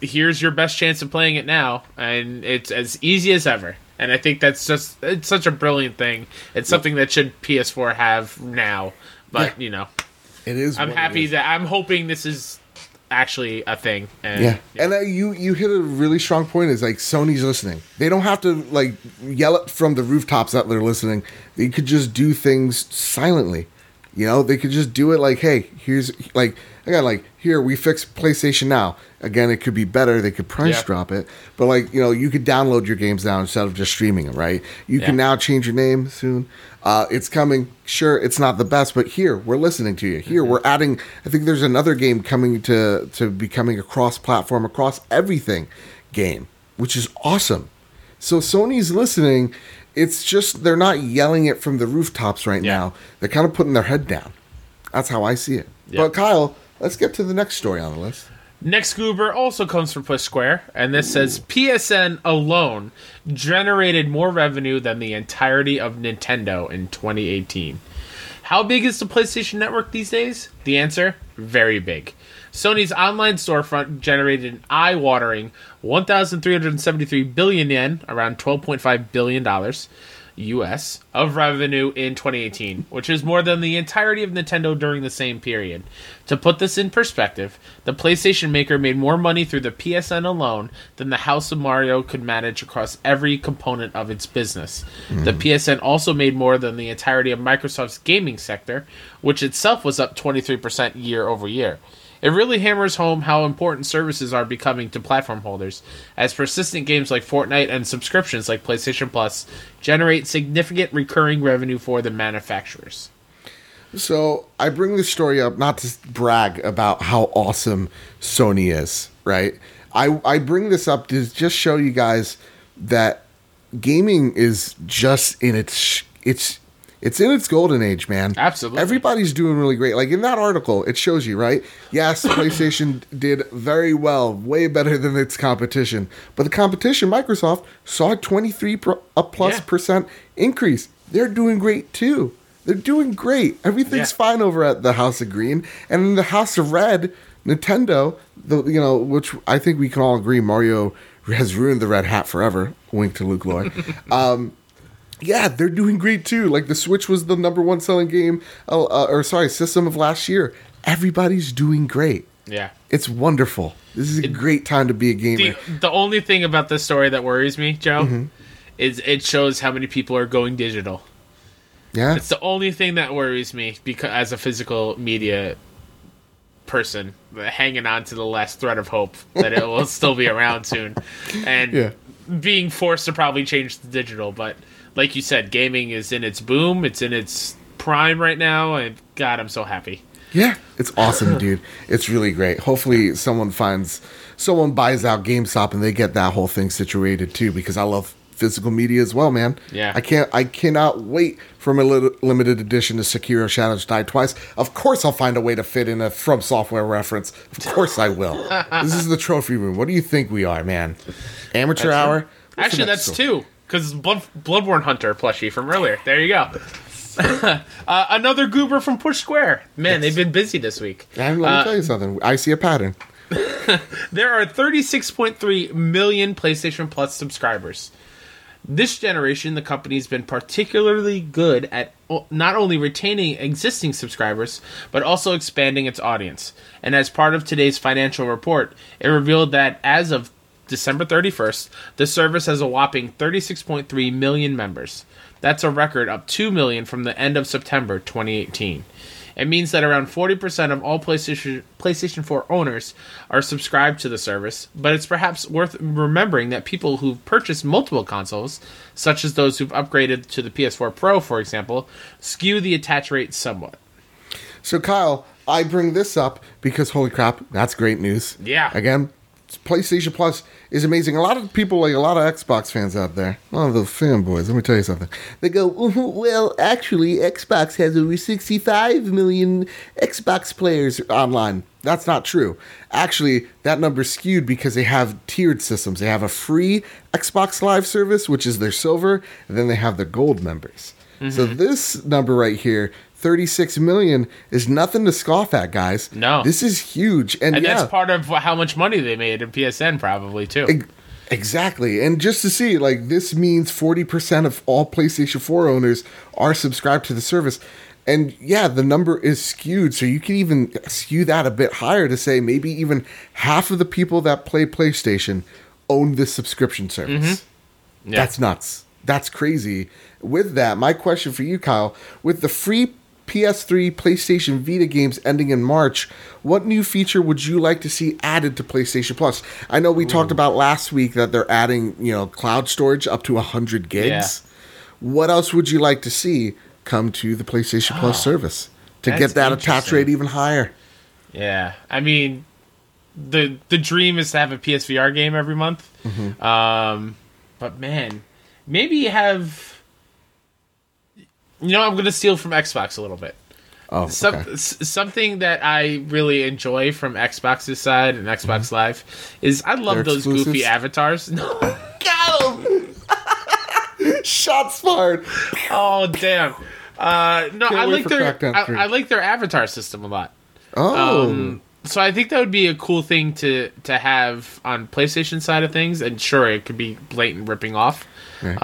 here's your best chance of playing it now, and it's as easy as ever. And I think that's just it's such a brilliant thing. It's something that should PS4 have now, but you know, it is. I'm happy that I'm hoping this is actually a thing. And, and you hit a really strong point. Is like Sony's listening. They don't have to like yell it from the rooftops that they're listening. They could just do things silently. You know, they could just do it like, hey, here's like here we fix PlayStation Now. Again, it could be better. They could price drop it, but like, you know, you could download your games now instead of just streaming them, right? You can now change your name soon. It's coming. Sure, it's not the best, but here we're listening to you. Here we're adding. I think there's another game coming to becoming a cross-platform, across everything game, which is awesome. So Sony's listening. It's just they're not yelling it from the rooftops right now. They're kind of putting their head down. That's how I see it. Yeah. But Kyle, let's get to the next story on the list. Next goober also comes from Push Square, and this says PSN alone generated more revenue than the entirety of Nintendo in 2018. How big is the PlayStation Network these days? The answer, very big. Sony's online storefront generated an eye-watering 1,373 billion yen, around $12.5 billion US, of revenue in 2018, which is more than the entirety of Nintendo during the same period. To put this in perspective, the PlayStation maker made more money through the PSN alone than the House of Mario could manage across every component of its business. The PSN also made more than the entirety of Microsoft's gaming sector, which itself was up 23% year over year. It really hammers home how important services are becoming to platform holders, as persistent games like Fortnite and subscriptions like PlayStation Plus generate significant recurring revenue for the manufacturers. So I bring this story up not to brag about how awesome Sony is, right? I bring this up to just show you guys that gaming is just in its in its golden age, man. Absolutely. Everybody's doing really great. Like in that article, it shows you, right? Yes, PlayStation did very well, way better than its competition. But the competition, Microsoft, saw a 23% increase. They're doing great too. They're doing great. Everything's fine over at the House of Green. And in the House of Red, Nintendo, which I think we can all agree Mario has ruined the red hat forever. Wink to Luke Lord. Yeah, they're doing great too. Like the Switch was the number one selling game, system of last year. Everybody's doing great. Yeah, it's wonderful. This is a great time to be a gamer. The only thing about this story that worries me, Joe, is it shows how many people are going digital. Yeah, it's the only thing that worries me because as a physical media person, hanging on to the last thread of hope that it will still be around soon, and being forced to probably change to digital, but. Like you said, gaming is in its boom. It's in its prime right now. And God, I'm so happy. Yeah, it's awesome, dude. It's really great. Hopefully someone buys out GameStop and they get that whole thing situated too, because I love physical media as well, man. Yeah. I cannot wait for my limited edition to Sekiro Shadows Die Twice. Of course I'll find a way to fit in a From Software reference. Of course I will. This is the trophy room. What do you think we are, man? Amateur hour? Actually, that's two. Because Bloodborne Hunter plushie from earlier. There you go. Another goober from Push Square. Man, they've been busy this week. And let me tell you something. I see a pattern. There are 36.3 million PlayStation Plus subscribers. This generation, the company's been particularly good at not only retaining existing subscribers, but also expanding its audience. And as part of today's financial report, it revealed that as of December 31st, the service has a whopping 36.3 million members. That's a record up 2 million from the end of September 2018. It means that around 40% of all PlayStation 4 owners are subscribed to the service, but it's perhaps worth remembering that people who've purchased multiple consoles, such as those who've upgraded to the PS4 Pro, for example, skew the attach rate somewhat. So, Kyle, I bring this up because, holy crap, that's great news. Yeah. Again, PlayStation Plus is amazing. A lot of people, like a lot of Xbox fans out there, a lot of those fanboys, let me tell you something. They go, well, actually, Xbox has over 65 million Xbox players online. That's not true. Actually, that number's skewed because they have tiered systems. They have a free Xbox Live service, which is their silver, and then they have their gold members. Mm-hmm. So this number right here, 36 million, is nothing to scoff at, guys. No. This is huge. And that's part of how much money they made in PSN probably, too. Exactly. And just to see, like, this means 40% of all PlayStation 4 owners are subscribed to the service. And, yeah, the number is skewed, so you can even skew that a bit higher to say maybe even half of the people that play PlayStation own this subscription service. Mm-hmm. Yeah. That's nuts. That's crazy. With that, my question for you, Kyle, with the free PS3, PlayStation Vita games ending in March, what new feature would you like to see added to PlayStation Plus? I know we talked about last week that they're adding, you know, cloud storage up to 100 gigs. Yeah. What else would you like to see come to the PlayStation Plus service to get that attach rate even higher? Yeah. I mean, the dream is to have a PSVR game every month. Mm-hmm. But man, maybe you have... You know, I'm going to steal from Xbox a little bit. Oh, okay. Something that I really enjoy from Xbox's side and Xbox mm-hmm. Live is I love those exclusives. Goofy avatars. No, go! Shots fired. Oh, damn. No, I like their avatar system a lot. Oh. So I think that would be a cool thing to have on PlayStation side of things. And sure, it could be blatant ripping off. Right.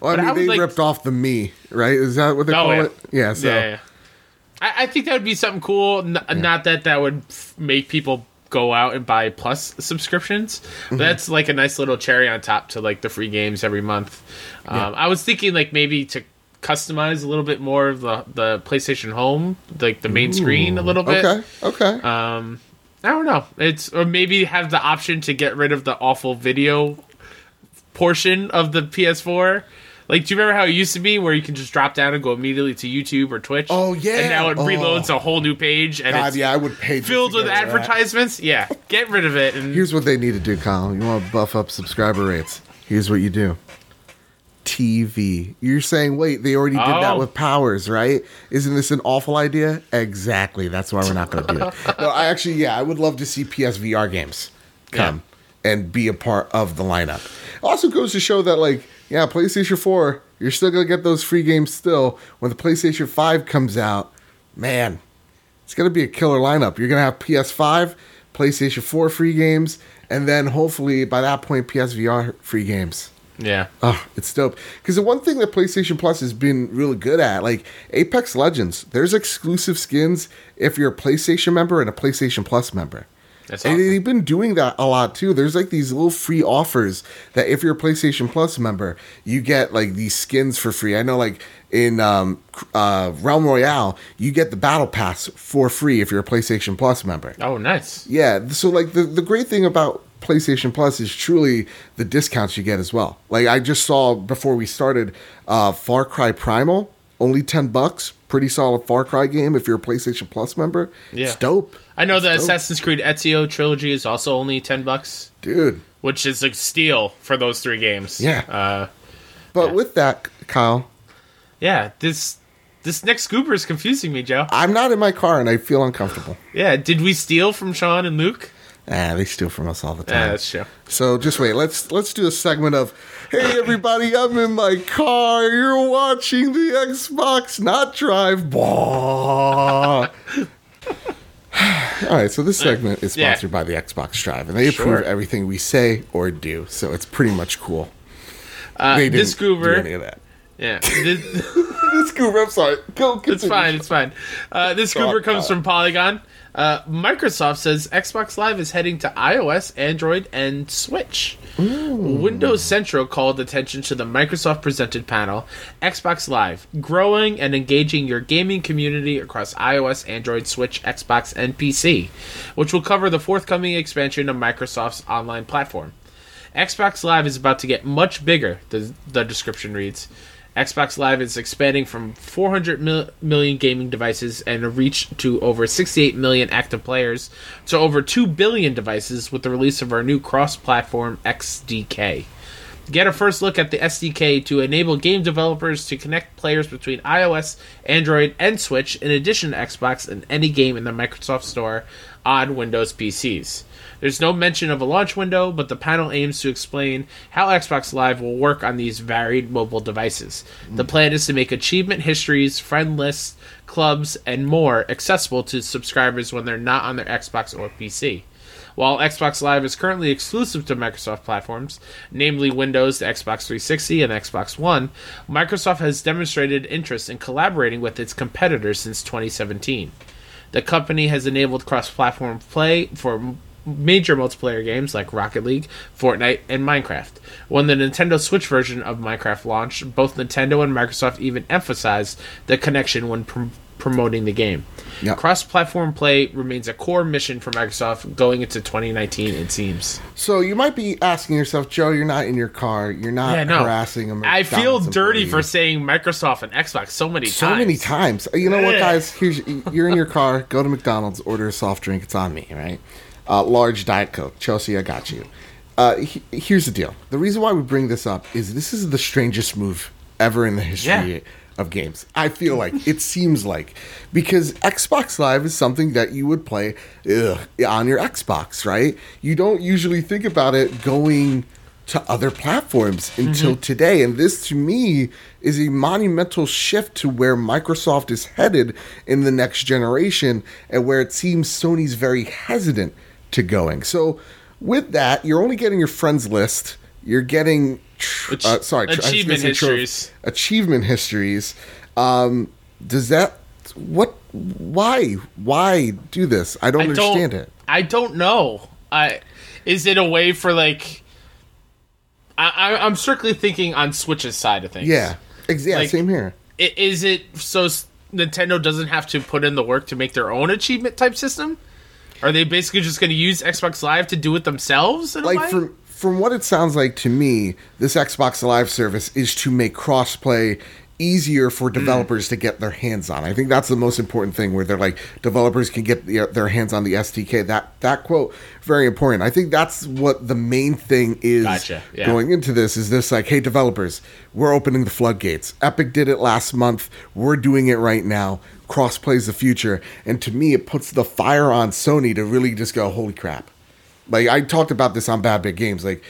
Well, I mean, they ripped off the Mii, right? Is that what they call it? Yeah, so. Yeah. I think that would be something cool. Not that would make people go out and buy Plus subscriptions. But that's like a nice little cherry on top to like the free games every month. I was thinking like maybe to customize a little bit more of the PlayStation Home, like the main screen a little bit. Okay. I don't know. Or maybe have the option to get rid of the awful video portion of the PS4. Like, do you remember how it used to be where you can just drop down and go immediately to YouTube or Twitch? Oh, yeah. And now it reloads a whole new page. And God, I would pay filled with advertisements. That. Yeah, get rid of it. Here's what they need to do, Colin. You want to buff up subscriber rates. Here's what you do. TV. You're saying, wait, they already did that with Powers, right? Isn't this an awful idea? Exactly. That's why we're not going to do it. No, I would love to see PSVR games come and be a part of the lineup. It also goes to show that, like, yeah, PlayStation 4, you're still going to get those free games still. When the PlayStation 5 comes out, man, it's going to be a killer lineup. You're going to have PS5, PlayStation 4 free games, and then hopefully by that point, PSVR free games. Yeah. Oh, it's dope. Because the one thing that PlayStation Plus has been really good at, like Apex Legends, there's exclusive skins if you're a PlayStation member and a PlayStation Plus member. That's awesome. And they've been doing that a lot too. There's like these little free offers that if you're a PlayStation Plus member, you get like these skins for free. I know like in Realm Royale, you get the Battle Pass for free if you're a PlayStation Plus member. Oh, nice. Yeah. So like the great thing about PlayStation Plus is truly the discounts you get as well. Like I just saw before we started Far Cry Primal, only $10. Pretty solid Far Cry game if you're a PlayStation Plus member. Yeah. It's dope. I know the Assassin's Creed Ezio trilogy is also only $10. Dude. Which is a steal for those three games. Yeah. But with that, Kyle. Yeah, this next scooper is confusing me, Joe. I'm not in my car and I feel uncomfortable. Yeah, did we steal from Sean and Luke? They steal from us all the time. That's true. So just wait. Let's do a segment of, hey everybody, I'm in my car. You're watching the Xbox Not Drive. Blah. All right, so this segment is sponsored by the Xbox Drive, and they approve everything we say or do, so it's pretty much cool. They didn't do any of that. Yeah. This goober, I'm sorry. Go continue. It's fine, it's fine. This goober comes from Polygon. Microsoft says Xbox Live is heading to iOS, Android, and Switch. Ooh. Windows Central called attention to the Microsoft-presented panel, Xbox Live, growing and engaging your gaming community across iOS, Android, Switch, Xbox, and PC, which will cover the forthcoming expansion of Microsoft's online platform. Xbox Live is about to get much bigger, the description reads. Xbox Live is expanding from 400 million gaming devices and a reach to over 68 million active players to over 2 billion devices with the release of our new cross-platform SDK. Get a first look at the SDK to enable game developers to connect players between iOS, Android, and Switch, in addition to Xbox and any game in the Microsoft Store on Windows PCs. There's no mention of a launch window, but the panel aims to explain how Xbox Live will work on these varied mobile devices. The plan is to make achievement histories, friend lists, clubs, and more accessible to subscribers when they're not on their Xbox or PC. While Xbox Live is currently exclusive to Microsoft platforms, namely Windows, the Xbox 360, and Xbox One, Microsoft has demonstrated interest in collaborating with its competitors since 2017. The company has enabled cross-platform play for major multiplayer games like Rocket League, Fortnite, and Minecraft. When the Nintendo Switch version of Minecraft launched, both Nintendo and Microsoft even emphasized the connection when promoting the game. Yep. Cross-platform play remains a core mission for Microsoft going into 2019, it seems. So you might be asking yourself, Joe, you're not in your car. You're not harassing them. I feel dirty for saying Microsoft and Xbox so many times. So many times. You know what, guys? You're in your car. Go to McDonald's. Order a soft drink. It's on me, right? Large Diet Coke. Chelsea, I got you. Here's the deal. The reason why we bring this up is this is the strangest move ever in the history of games. I feel like it seems like, because Xbox Live is something that you would play on your Xbox, right? You don't usually think about it going to other platforms until today. And this, to me, is a monumental shift to where Microsoft is headed in the next generation and where it seems Sony's very hesitant to going. So with that, you're only getting your friends list. You're getting achievement histories. Why do this? I don't understand it. I don't know. Is it a way for, like, I'm strictly thinking on Switch's side of things. Yeah, exactly. Like, same here. Is it so Nintendo doesn't have to put in the work to make their own achievement type system? Are they basically just going to use Xbox Live to do it themselves? Like, from what it sounds like to me, this Xbox Live service is to make crossplay easier for developers to get their hands on. I think that's the most important thing, where they're like, developers can get their hands on the SDK. That quote, very important. I think that's what the main thing is going into this, is this like, hey, developers, we're opening the floodgates. Epic did it last month. We're doing it right now. Crossplay's the future. And to me, it puts the fire on Sony to really just go, holy crap. Like, I talked about this on Bad Big Games. Like,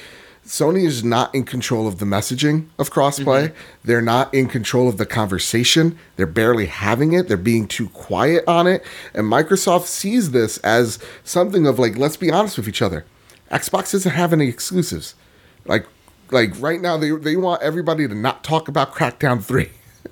Sony is not in control of the messaging of crossplay. They're not in control of the conversation. They're barely having it. They're being too quiet on it. And Microsoft sees this as something of, like, let's be honest with each other. Xbox doesn't have any exclusives. Like right now, they want everybody to not talk about Crackdown 3.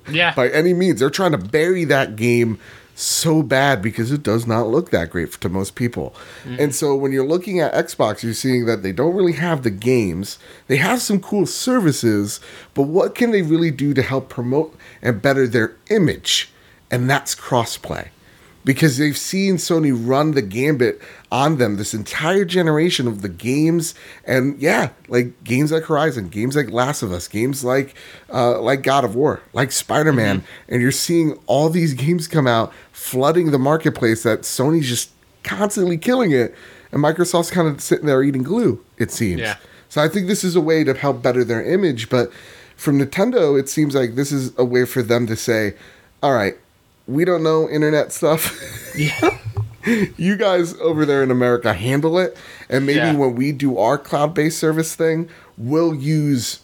Yeah. By any means. They're trying to bury that game so bad because it does not look that great to most people. And so when you're looking at Xbox, you're seeing that they don't really have the games. They have some cool services, but what can they really do to help promote and better their image? And that's crossplay, because they've seen Sony run the gambit on them this entire generation of the games. And like games like Horizon, games like Last of Us, games like God of War, like Spider-Man. And you're seeing all these games come out, flooding the marketplace, that Sony's just constantly killing it. And Microsoft's kind of sitting there eating glue, it seems. Yeah. So I think this is a way to help better their image. But from Nintendo, it seems like this is a way for them to say, all right, we don't know internet stuff. You guys over there in America handle it. And maybe when we do our cloud-based service thing, we'll use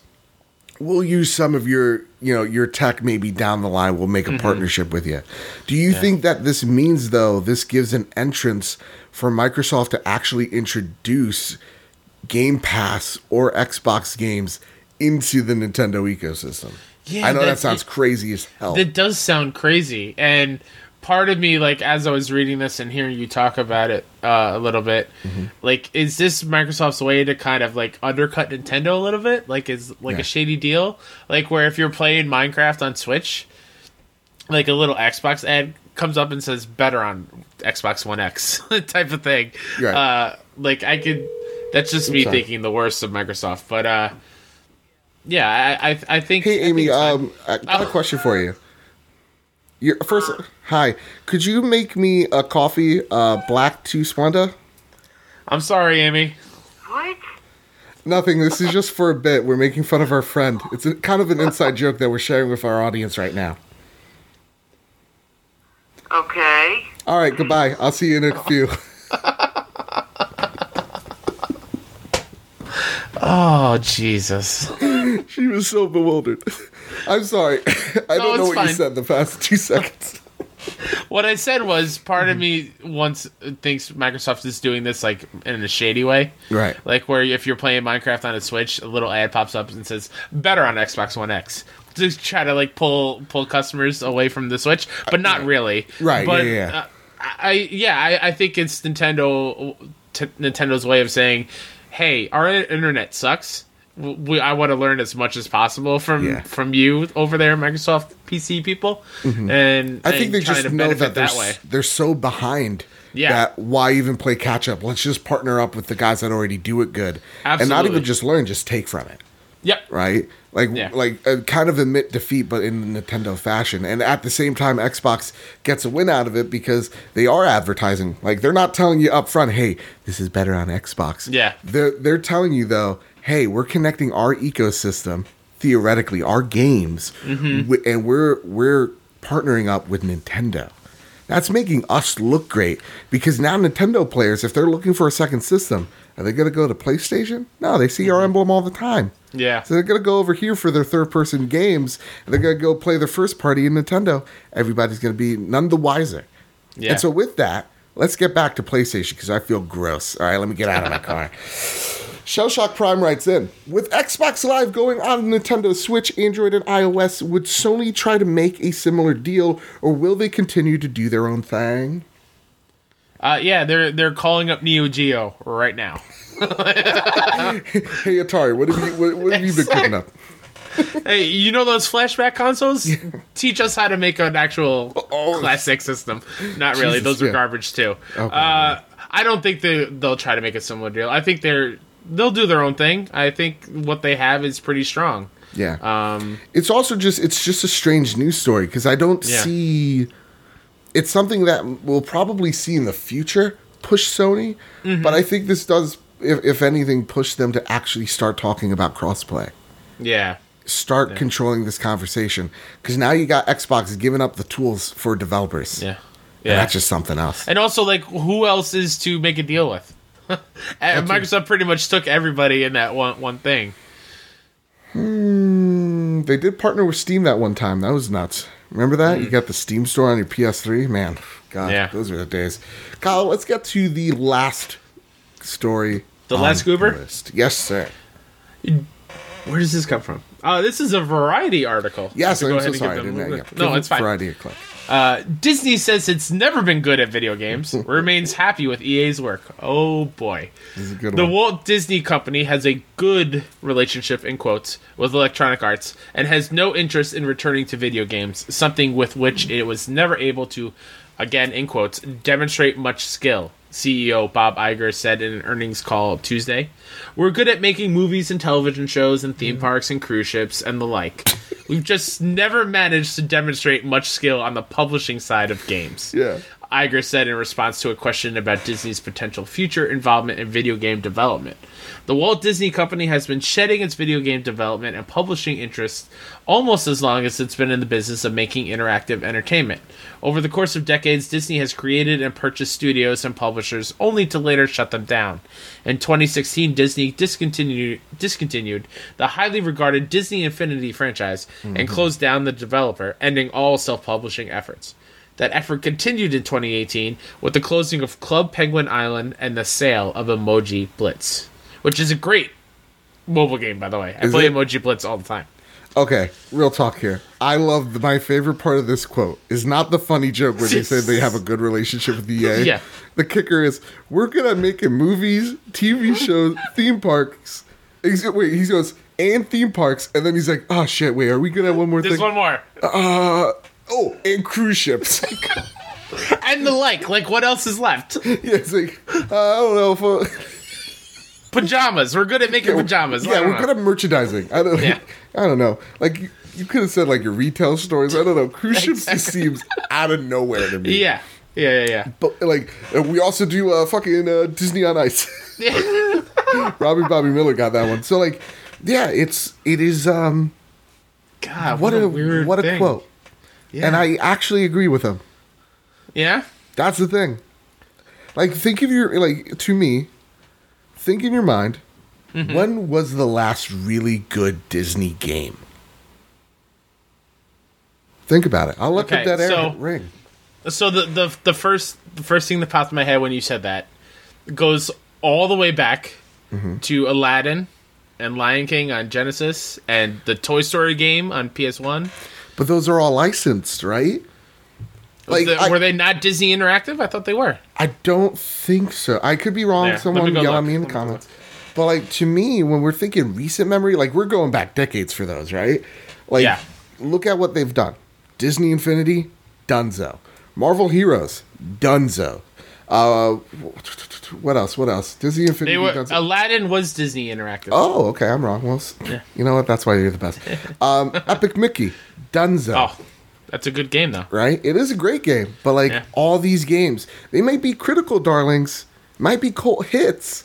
some of your, you know, your tech maybe down the line. We'll make a partnership with you. Do you think that this means, though, this gives an entrance for Microsoft to actually introduce Game Pass or Xbox games into the Nintendo ecosystem? Yeah, I know that sounds crazy as hell. That does sound crazy. And part of me, like, as I was reading this and hearing you talk about it a little bit, like, is this Microsoft's way to kind of, like, undercut Nintendo a little bit? Like, is, like, a shady deal? Like, where if you're playing Minecraft on Switch, like, a little Xbox ad comes up and says, better on Xbox One X type of thing. Right. Like, I could... That's just me thinking the worst of Microsoft. But, yeah, I think... Hey, Amy, I got a question for you. First, hi. Could you make me a coffee black to Splenda? I'm sorry, Amy. What? Nothing. This is just for a bit. We're making fun of our friend. It's kind of an inside joke that we're sharing with our audience right now. Okay. All right, goodbye. I'll see you in a few. Oh, Jesus. She was so bewildered. I'm sorry. I don't know what you said the past 2 seconds. What I said was, part of me once thinks Microsoft is doing this, like, in a shady way. Right. Like, where if you're playing Minecraft on a Switch, a little ad pops up and says, better on Xbox One X. Just try to, like, pull customers away from the Switch, but not really. Right, but, yeah. I think it's Nintendo's way of saying... Hey, our internet sucks. I want to learn as much as possible from you over there, Microsoft PC people. Mm-hmm. And I think they just know that they're so behind that why even play catch up? Let's just partner up with the guys that already do it good. Absolutely. And not even just learn, just take from it. Yep. Right? Like kind of admit defeat, but in Nintendo fashion. And at the same time, Xbox gets a win out of it because they are advertising. Like, they're not telling you up front, hey, this is better on Xbox. Yeah. They're telling you, though, hey, we're connecting our ecosystem, theoretically, our games, and we're partnering up with Nintendo. That's making us look great because now Nintendo players, if they're looking for a second system, are they going to go to PlayStation? No, they see our emblem all the time. Yeah. So they're going to go over here for their third-person games, and they're going to go play their first party in Nintendo. Everybody's going to be none the wiser. Yeah. And so with that, let's get back to PlayStation because I feel gross. All right, let me get out of my car. Shellshock Prime writes in, with Xbox Live going on Nintendo Switch, Android, and iOS, would Sony try to make a similar deal, or will they continue to do their own thing? Yeah, they're calling up Neo Geo right now. Hey, Atari, what have you been cooking up? Hey, you know those flashback consoles? Yeah. Teach us how to make an actual classic system. Not really. Jesus, those are garbage, too. Okay, I don't think they'll try to make a similar deal. I think they'll do their own thing. I think what they have is pretty strong. Yeah. It's also just a strange news story because I don't see... It's something that we'll probably see in the future push Sony, but I think this does, if anything, push them to actually start talking about crossplay. Yeah. Start controlling this conversation because now you got Xbox giving up the tools for developers. Yeah. Yeah. And that's just something else. And also, like, who else is to make a deal with? Microsoft pretty much took everybody in that one thing. They did partner with Steam that one time. That was nuts. Remember that? You got the Steam store on your PS3? Man, God, those were the days. Kyle, let's get to the last story. The last goober? The yes, sir. Where does this come from? This is a Variety article. Yes, I'm so sorry. No, it's fine. Variety click. Disney says it's never been good at video games. Remains happy with EA's work. Oh, boy. This is a good one. The Walt Disney Company has a good relationship, in quotes, with Electronic Arts and has no interest in returning to video games, something with which it was never able to, again, in quotes, demonstrate much skill. CEO Bob Iger said in an earnings call Tuesday. We're good at making movies and television shows and theme parks and cruise ships and the like. We've just never managed to demonstrate much skill on the publishing side of games. Yeah. Iger said in response to a question about Disney's potential future involvement in video game development. The Walt Disney Company has been shedding its video game development and publishing interests almost as long as it's been in the business of making interactive entertainment. Over the course of decades, Disney has created and purchased studios and publishers only to later shut them down. In 2016, Disney discontinued the highly regarded Disney Infinity franchise and closed down the developer, ending all self-publishing efforts. That effort continued in 2018 with the closing of Club Penguin Island and the sale of Emoji Blitz, which is a great mobile game, by the way. I play Emoji Blitz all the time. Okay, real talk here. I love my favorite part of this quote is not the funny joke where they say they have a good relationship with EA. Yeah. The kicker is, we're good at making movies, TV shows, theme parks. Wait, he goes, and theme parks. And then he's like, oh, shit, wait, are we good at one more thing? There's one more. Oh, and cruise ships. And the like, what else is left? Yeah, it's like, I don't know if... Pajamas. We're good at making pajamas. Yeah, we're good at merchandising. I don't know. Like, you could have said, like, your retail stores. I don't know. Cruise ships just seems out of nowhere to me. Yeah. But, like, we also do fucking Disney on Ice. Robbie Bobby Miller got that one. So, like, yeah, it is... God, what a weird what a thing. Quote. Yeah. And I actually agree with him. Yeah? That's the thing. Like, think of your... Like, to me... Think in your mind, mm-hmm. When was the last really good Disney game? Think about it. I'll let that ring. So the first thing that popped in my head when you said that goes all the way back mm-hmm. to Aladdin and Lion King on Genesis and the Toy Story game on PS1. But those are all licensed, right? Like, were they not Disney Interactive? I thought they were. I don't think so. I could be wrong. Yeah, someone yell at me in the comments. But, like, to me, when we're thinking recent memory, like, we're going back decades for those, right? Like, Look at what they've done. Disney Infinity, dunzo. Marvel Heroes, dunzo. What else? Disney Infinity, dunzo. Aladdin was Disney Interactive. Oh, okay, I'm wrong. Well, You know what? That's why you're the best. Epic Mickey, dunzo. Oh. That's a good game, though. Right? It is a great game. But, like, All these games, they might be critical darlings, might be cult hits,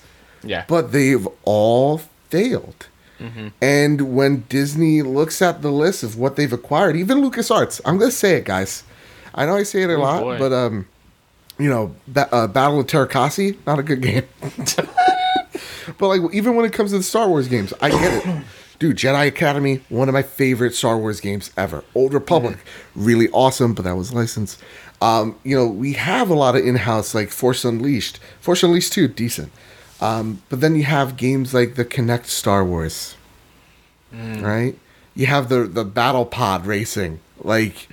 but they've all failed. Mm-hmm. And when Disney looks at the list of what they've acquired, even LucasArts, I'm going to say it, guys. I know I say it a lot, boy. But, you know, Battle of Terracossi, not a good game. But, like, even when it comes to the Star Wars games, I get it. Dude, Jedi Academy, one of my favorite Star Wars games ever. Old Republic, really awesome, but that was licensed. You know, we have a lot of in-house, like Force Unleashed. Force Unleashed 2, decent. But then you have games like the Kinect Star Wars, right? You have the Battle Pod Racing. Like,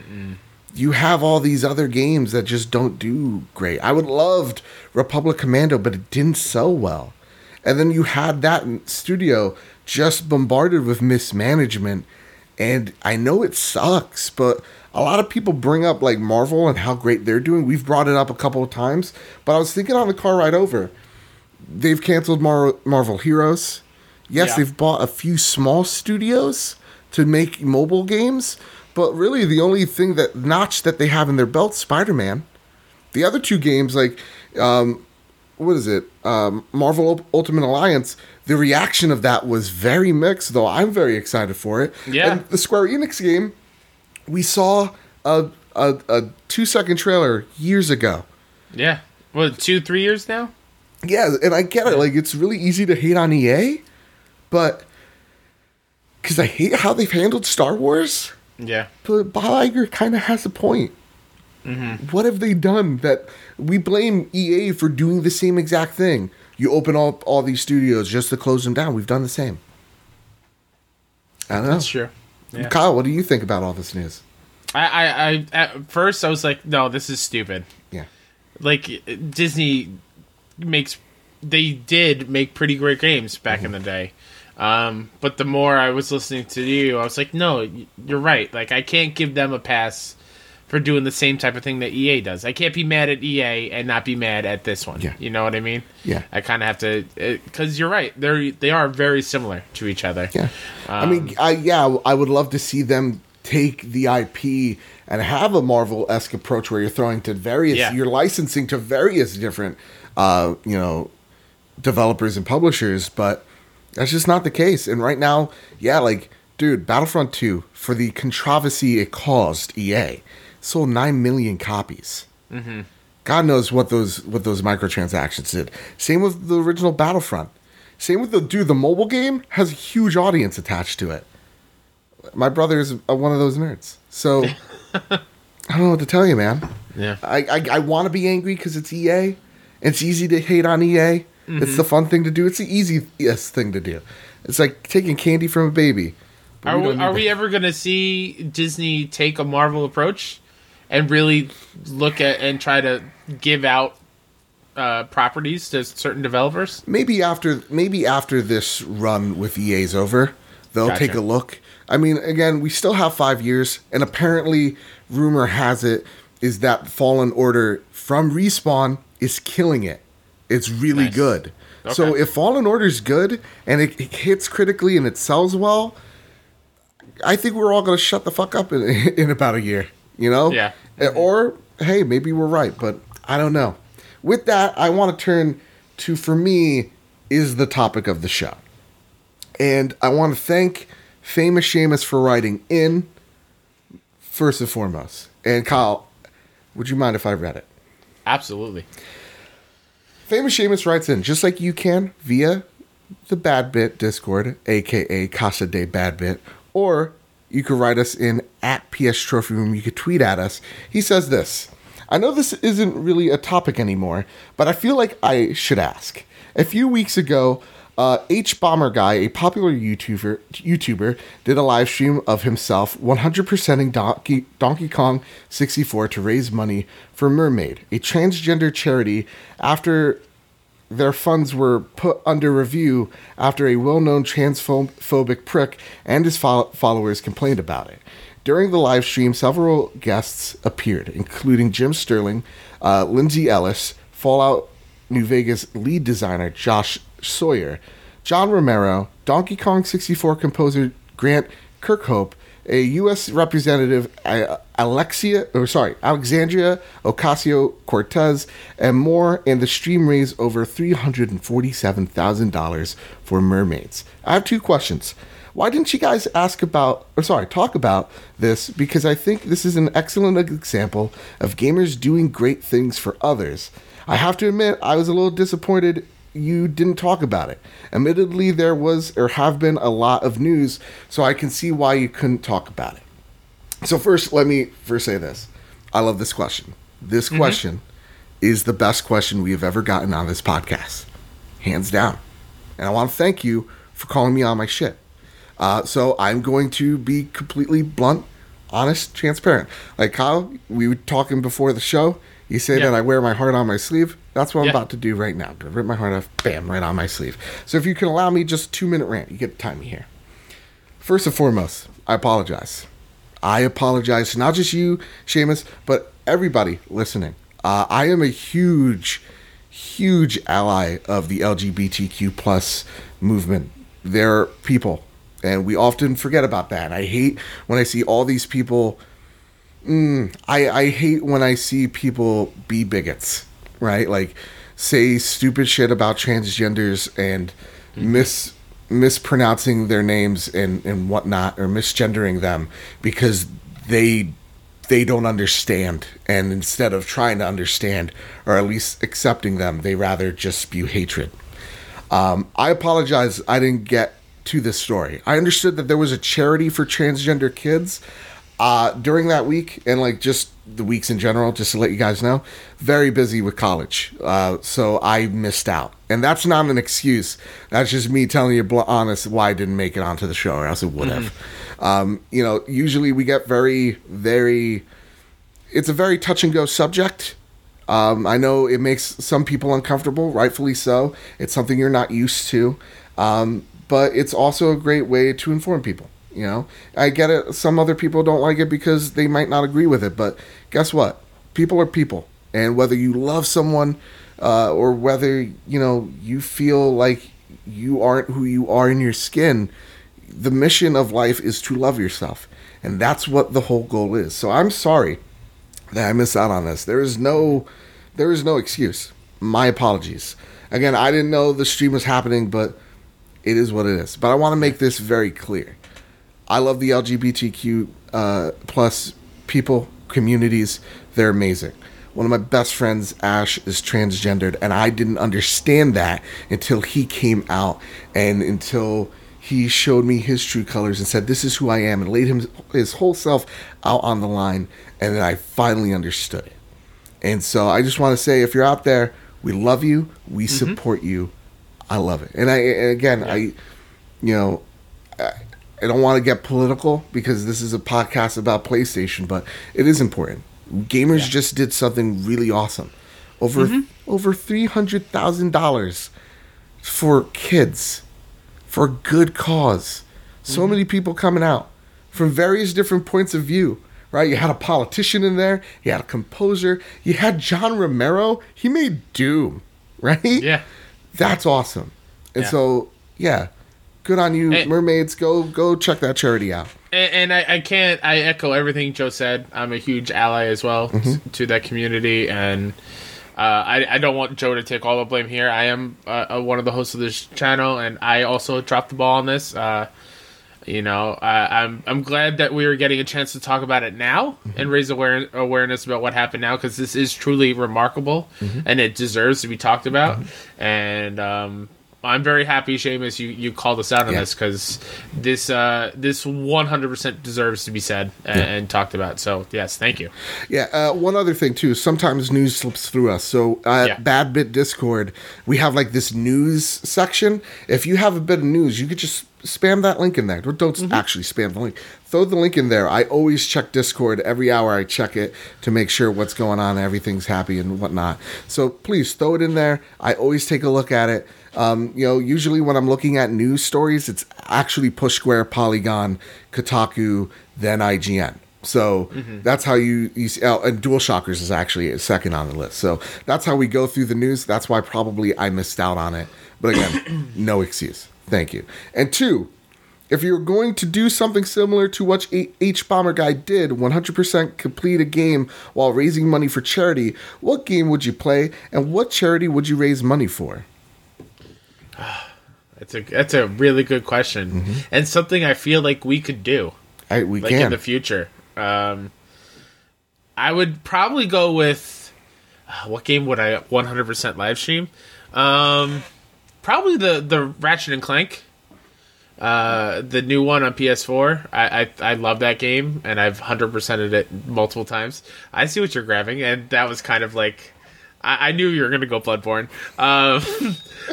you have all these other games that just don't do great. I would loved Republic Commando, but it didn't sell well. And then you had that studio just bombarded with mismanagement. And I know it sucks, but a lot of people bring up like Marvel and how great they're doing. We've brought it up a couple of times, but I was thinking on the car ride over, they've canceled Marvel Heroes. Yes, They've bought a few small studios to make mobile games, but really the only thing that notch that they have in their belt, Spider-Man. The other two games, like, what is it? Marvel Ultimate Alliance. The reaction of that was very mixed, though I'm very excited for it. Yeah. And the Square Enix game, we saw a 2-second trailer years ago. Yeah. What, 2-3 years now? Yeah, and I get it. Like, it's really easy to hate on EA, but because I hate how they've handled Star Wars. Yeah. But Bob Iger kind of has a point. Mm-hmm. What have they done that we blame EA for doing the same exact thing? You open up all these studios just to close them down. We've done the same. I don't know. That's true. Yeah. Kyle, what do you think about all this news? I at first I was like, no, this is stupid. Yeah. Like, Disney did make pretty great games back in the day. But the more I was listening to you, I was like, no, you're right. Like, I can't give them a pass for doing the same type of thing that EA does. I can't be mad at EA and not be mad at this one. Yeah. You know what I mean? Yeah. I kind of have to, because you're right. They are very similar to each other. Yeah. I would love to see them take the IP and have a Marvel-esque approach where you're throwing to various, you're licensing to various different, you know, developers and publishers, but that's just not the case. And right now, dude, Battlefront 2, for the controversy it caused EA, sold 9 million copies. Mm-hmm. God knows what those microtransactions did. Same with the original Battlefront. Same with the mobile game has a huge audience attached to it. My brother is one of those nerds. So, I don't know what to tell you, man. Yeah. I want to be angry because it's EA. It's easy to hate on EA. Mm-hmm. It's the fun thing to do. It's the easiest thing to do. It's like taking candy from a baby. Are we ever going to see Disney take a Marvel approach and really look at and try to give out properties to certain developers? Maybe after this run with EA's over, they'll take a look. I mean, again, we still have 5 years, and apparently, rumor has it, is that Fallen Order from Respawn is killing it. It's really good. Okay. So if Fallen Order's good, and it hits critically, and it sells well, I think we're all going to shut the fuck up in about a year, you know? Yeah. Or, hey, maybe we're right, but I don't know. With that, I want to turn to, for me, is the topic of the show. And I want to thank Famous Seamus for writing in, first and foremost. And Kyle, would you mind if I read it? Absolutely. Famous Seamus writes in, just like you can, via the Bad Bit Discord, a.k.a. Casa de Bad Bit, or you could write us in at PS Trophy Room. You could tweet at us. He says this: I know this isn't really a topic anymore, but I feel like I should ask. A few weeks ago, H-Bomber Guy, a popular YouTuber, did a live stream of himself 100%ing Donkey Kong 64 to raise money for Mermaid, a transgender charity, after their funds were put under review after a well-known transphobic prick and his followers complained about it. During the live stream, several guests appeared, including Jim Sterling, Lindsay Ellis, Fallout New Vegas lead designer Josh Sawyer, John Romero, Donkey Kong 64 composer Grant Kirkhope, a U.S. representative Alexandria Ocasio-Cortez, and more, and the stream raised over $347,000 for Mermaids. I have two questions. Why didn't you guys talk about this? Because I think this is an excellent example of gamers doing great things for others. I have to admit, I was a little disappointed you didn't talk about it. Admittedly, there was or have been a lot of news, so I can see why you couldn't talk about it. So first, let me say this. I love this question. This question is the best question we have ever gotten on this podcast. Hands down. And I want to thank you for calling me on my shit. So I'm going to be completely blunt, honest, transparent. Like Kyle, we were talking before the show. You say that I wear my heart on my sleeve. That's what I'm about to do right now. I'm going to rip my heart off, bam, right on my sleeve. So if you can allow me just a 2-minute rant, you get to time me here. First and foremost, I apologize. I apologize to not just you, Seamus, but everybody listening. I am a huge, huge ally of the LGBTQ plus movement. They're people, and we often forget about that. And I hate when I see all these people... I hate when I see people be bigots, right? Like, say stupid shit about transgenders and mispronouncing their names and whatnot, or misgendering them because they don't understand. And instead of trying to understand, or at least accepting them, they rather just spew hatred. I apologize I didn't get to this story. I understood that there was a charity for transgender kids during that week, and like just the weeks in general, just to let you guys know, very busy with college. So I missed out. And that's not an excuse. That's just me telling you honest why I didn't make it onto the show, or else it would have. You know, usually we get very, very... It's a very touch-and-go subject. I know it makes some people uncomfortable, rightfully so. It's something you're not used to. But it's also a great way to inform people. You know, I get it. Some other people don't like it because they might not agree with it. But guess what? People are people. And whether you love someone or whether, you know, you feel like you aren't who you are in your skin, the mission of life is to love yourself. And that's what the whole goal is. So I'm sorry that I missed out on this. There is no excuse. My apologies. Again, I didn't know the stream was happening, but it is what it is. But I want to make this very clear. I love the LGBTQ plus people, communities. They're amazing. One of my best friends, Ash, is transgendered, and I didn't understand that until he came out and until he showed me his true colors and said, this is who I am, and laid his whole self out on the line, and then I finally understood it. And so I just want to say, if you're out there, we love you. We support you. I love it. And again, I I don't want to get political because this is a podcast about PlayStation, but it is important. Gamers just did something really awesome. Over $300,000 for kids, for a good cause. So many people coming out from various different points of view, right? You had a politician in there. You had a composer. You had John Romero. He made Doom, right? Yeah. That's awesome. And so, good on you, mermaids. Go check that charity out. And I echo everything Joe said. I'm a huge ally as well to that community. And I don't want Joe to take all the blame here. I am one of the hosts of this channel, and I also dropped the ball on this. I'm glad that we are getting a chance to talk about it now and raise awareness about what happened now, because this is truly remarkable and it deserves to be talked about. And I'm very happy, Seamus, you called us out on this, because this 100% deserves to be said and talked about. So, yes, thank you. Yeah, one other thing, too. Sometimes news slips through us. So, Bad Bit Discord, we have, like, this news section. If you have a bit of news, you could just spam that link in there. Don't actually spam the link. Throw the link in there. I always check Discord. Every hour I check it to make sure what's going on, everything's happy and whatnot. So please throw it in there. I always take a look at it. Usually when I'm looking at news stories, it's actually Push Square, Polygon, Kotaku, then IGN. So that's how you see, and DualShockers is actually second on the list. So that's how we go through the news. That's why probably I missed out on it. But again, no excuse. Thank you. And two, if you're going to do something similar to what H-Bomber Guy did, 100% complete a game while raising money for charity, what game would you play, and what charity would you raise money for? That's a really good question, and something I feel like we could do. We can. In the future. I would probably go with, what game would I 100% live stream? Probably the Ratchet and Clank, the new one on PS4. I love that game, and I've 100%ed it multiple times. I see what you're grabbing, and that was kind of like, I knew you were gonna go Bloodborne.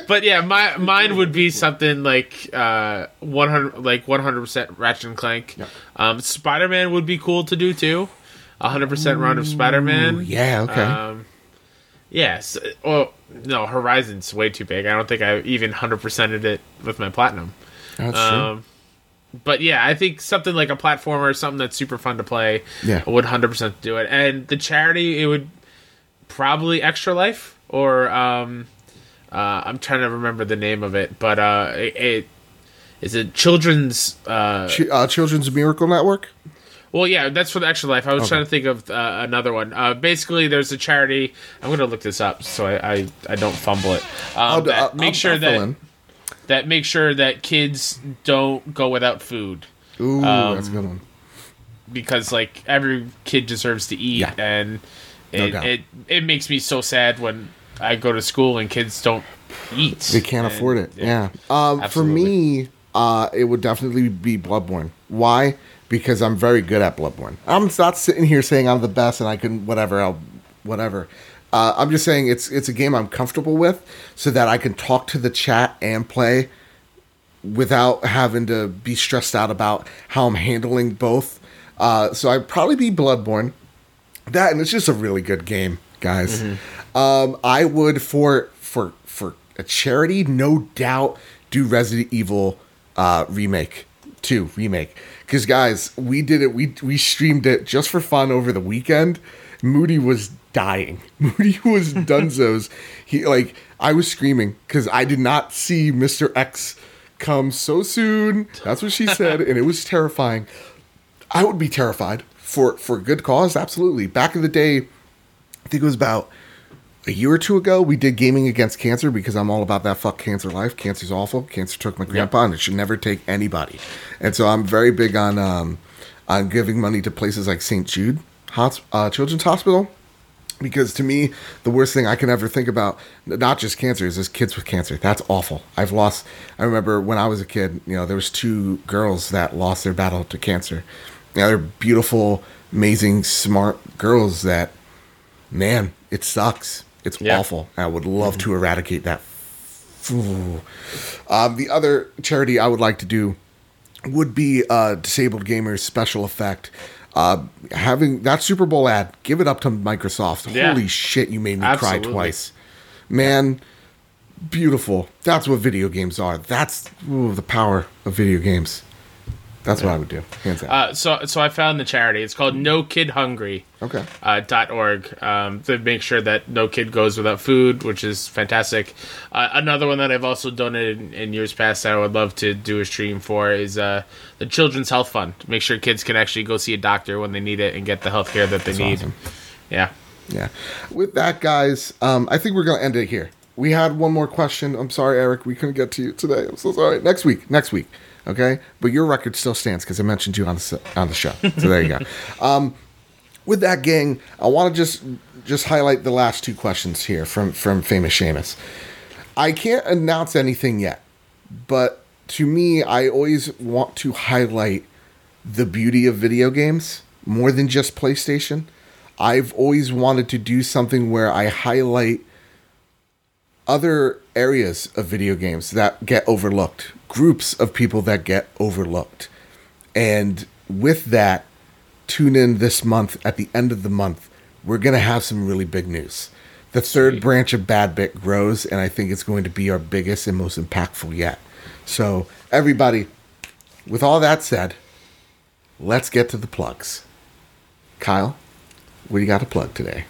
But yeah, mine would be something like 100% Ratchet and Clank. Yeah. Spider-Man would be cool to do too. 100% round of Spider-Man. Yeah. Okay. Yes. Well, no, Horizon's way too big. I don't think I even 100%ed it with my platinum. That's true. But yeah, I think something like a platformer, something that's super fun to play, would 100% do it. And the charity, it would probably Extra Life, or I'm trying to remember the name of it, but is it Children's Children's Miracle Network? Well, yeah, that's for the Extra Life. I was trying to think of another one. Basically, there's a charity. I'm going to look this up so I don't fumble it. Make sure that kids don't go without food. Ooh, that's a good one. Because like every kid deserves to eat, and it makes me so sad when I go to school and kids don't eat. They can't afford it. Yeah. For me, it would definitely be Bloodborne. Why? Because I'm very good at Bloodborne. I'm not sitting here saying I'm the best and I can whatever. I'm just saying it's a game I'm comfortable with, so that I can talk to the chat and play without having to be stressed out about how I'm handling both. So I'd probably be Bloodborne. That, and it's just a really good game, guys. I would, for a charity, no doubt, do Resident Evil remake. Because, guys, we did it. We streamed it just for fun over the weekend. Moody was dying. Moody was dunzos. I was screaming because I did not see Mr. X come so soon. That's what she said, and it was terrifying. I would be terrified for good cause, absolutely. Back in the day, I think it was about a year or two ago, we did Gaming Against Cancer, because I'm all about that fuck cancer life. Cancer's awful. Cancer took my grandpa, and it should never take anybody. And so I'm very big on giving money to places like St. Jude Children's Hospital, because to me, the worst thing I can ever think about, not just cancer, is just kids with cancer. That's awful. I remember when I was a kid, there was two girls that lost their battle to cancer. They're beautiful, amazing, smart girls that, man, it sucks. It's awful. I would love to eradicate that. The other charity I would like to do would be Disabled Gamers special effect. Having that Super Bowl ad, give it up to Microsoft. Yeah. Holy shit, you made me cry twice. Man, beautiful. That's what video games are. That's the power of video games. That's what I would do. Hands out. So I found the charity. It's called No Kid Hungry. Okay. .org to make sure that no kid goes without food, which is fantastic. Another one that I've also donated in years past that I would love to do a stream for is the Children's Health Fund. Make sure kids can actually go see a doctor when they need it and get the health care that they need. Awesome. Yeah. With that, guys, I think we're gonna end it here. We had one more question. I'm sorry, Eric, we couldn't get to you today. I'm so sorry. Next week. Okay, but your record still stands because I mentioned you on the show. So there you go. With that, gang, I want to just highlight the last two questions here from Famous Seamus. I can't announce anything yet, but to me, I always want to highlight the beauty of video games more than just PlayStation. I've always wanted to do something where I highlight other areas of video games that get overlooked, groups of people that get overlooked. And with that, tune in this month. At the end of the month, we're going to have some really big news. The third branch of Bad Bit grows, and I think it's going to be our biggest and most impactful yet. So everybody, with all that said, let's get to the plugs. Kyle, what do you got to plug today?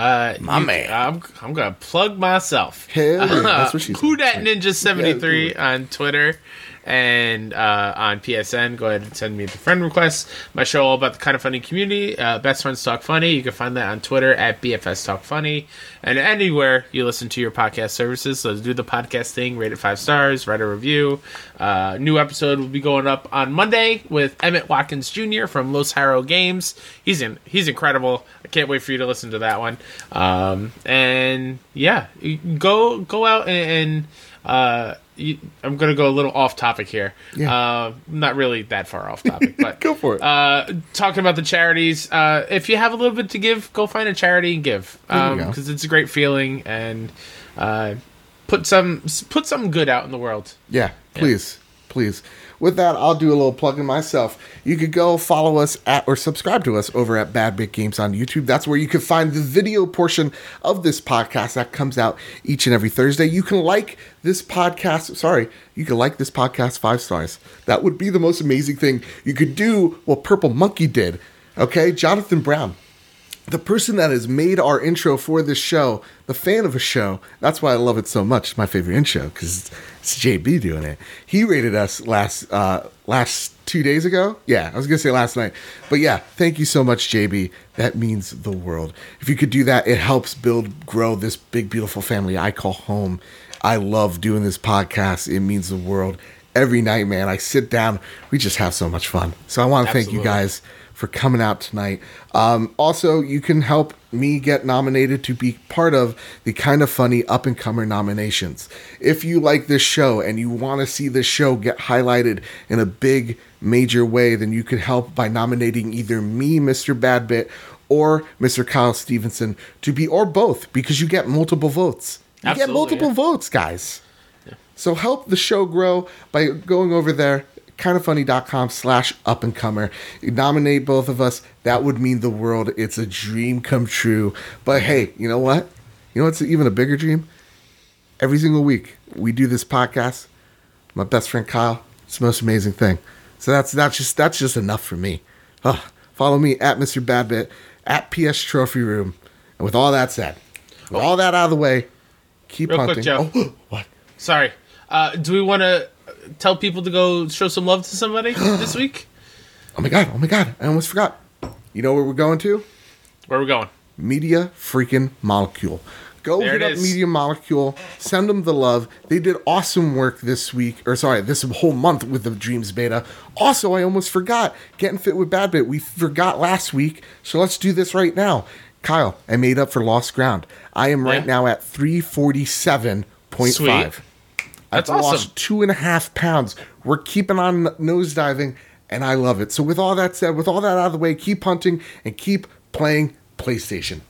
My man. I'm going to plug myself. Hey, that's what she's doing. WhoDatNinja73 on Twitter and on PSN. Go ahead and send me the friend request. My show all about the Kind of Funny community, Best Friends Talk Funny. You can find that on Twitter at BFS Talk Funny. And anywhere you listen to your podcast services. So do the podcast thing. Rate it 5 stars. Write a review. New episode will be going up on Monday with Emmett Watkins Jr. from Los Haro Games. He's incredible. I can't wait for you to listen to that one. And yeah, go out and I'm gonna go a little off topic here. Yeah. Not really that far off topic, but go for it. Talking about the charities, if you have a little bit to give, go find a charity and give, because it's a great feeling, and put some good out in the world. Yeah, please. With that, I'll do a little plug in myself. You could go follow us at or subscribe to us over at Bad Bit Games on YouTube. That's where you can find the video portion of this podcast that comes out each and every Thursday. You can like this podcast. Sorry, you can like this podcast 5 stars. That would be the most amazing thing. You could do what Purple Monkey did. Okay, Jonathan Brown, the person that has made our intro for this show, the fan of a show, that's why I love it so much. It's my favorite intro because it's JB doing it. He rated us last 2 days ago. Yeah, I was going to say last night. But yeah, thank you so much, JB. That means the world. If you could do that, it helps grow this big, beautiful family I call home. I love doing this podcast. It means the world. Every night, man, I sit down. We just have so much fun. So I want to thank you guys for coming out tonight. Also, you can help me get nominated to be part of the Kind of Funny up-and-comer nominations. If you like this show and you want to see this show get highlighted in a big, major way, then you can help by nominating either me, Mr. Badbit, or Mr. Kyle Stevenson to be, or both, because you get multiple votes. You get multiple votes, guys. Yeah. So help the show grow by going over there, kindoffunny.com/up-and-comer. Nominate both of us. That would mean the world. It's a dream come true. But hey, you know what? You know what's even a bigger dream? Every single week we do this podcast. My best friend Kyle. It's the most amazing thing. So that's just enough for me. Follow me at Mr. Badbit, at PS Trophy Room. And with all that said, with all that out of the way, keep real hunting. Quick, Joe. Oh, what? Sorry. Do we want to tell people to go show some love to somebody this week? Oh my god, I almost forgot. You know where we're going to? Where we're going? Media freaking Molecule. Go hit up Media Molecule. Send them the love. They did awesome work this whole month with the Dreams beta. Also, I almost forgot. Getting Fit with Badbit. We forgot last week, so let's do this right now. Kyle, I made up for lost ground. I am right now at 347.5. That's awesome. I've lost 2.5 pounds. We're keeping on nosediving, and I love it. So with all that said, with all that out of the way, keep hunting and keep playing PlayStation.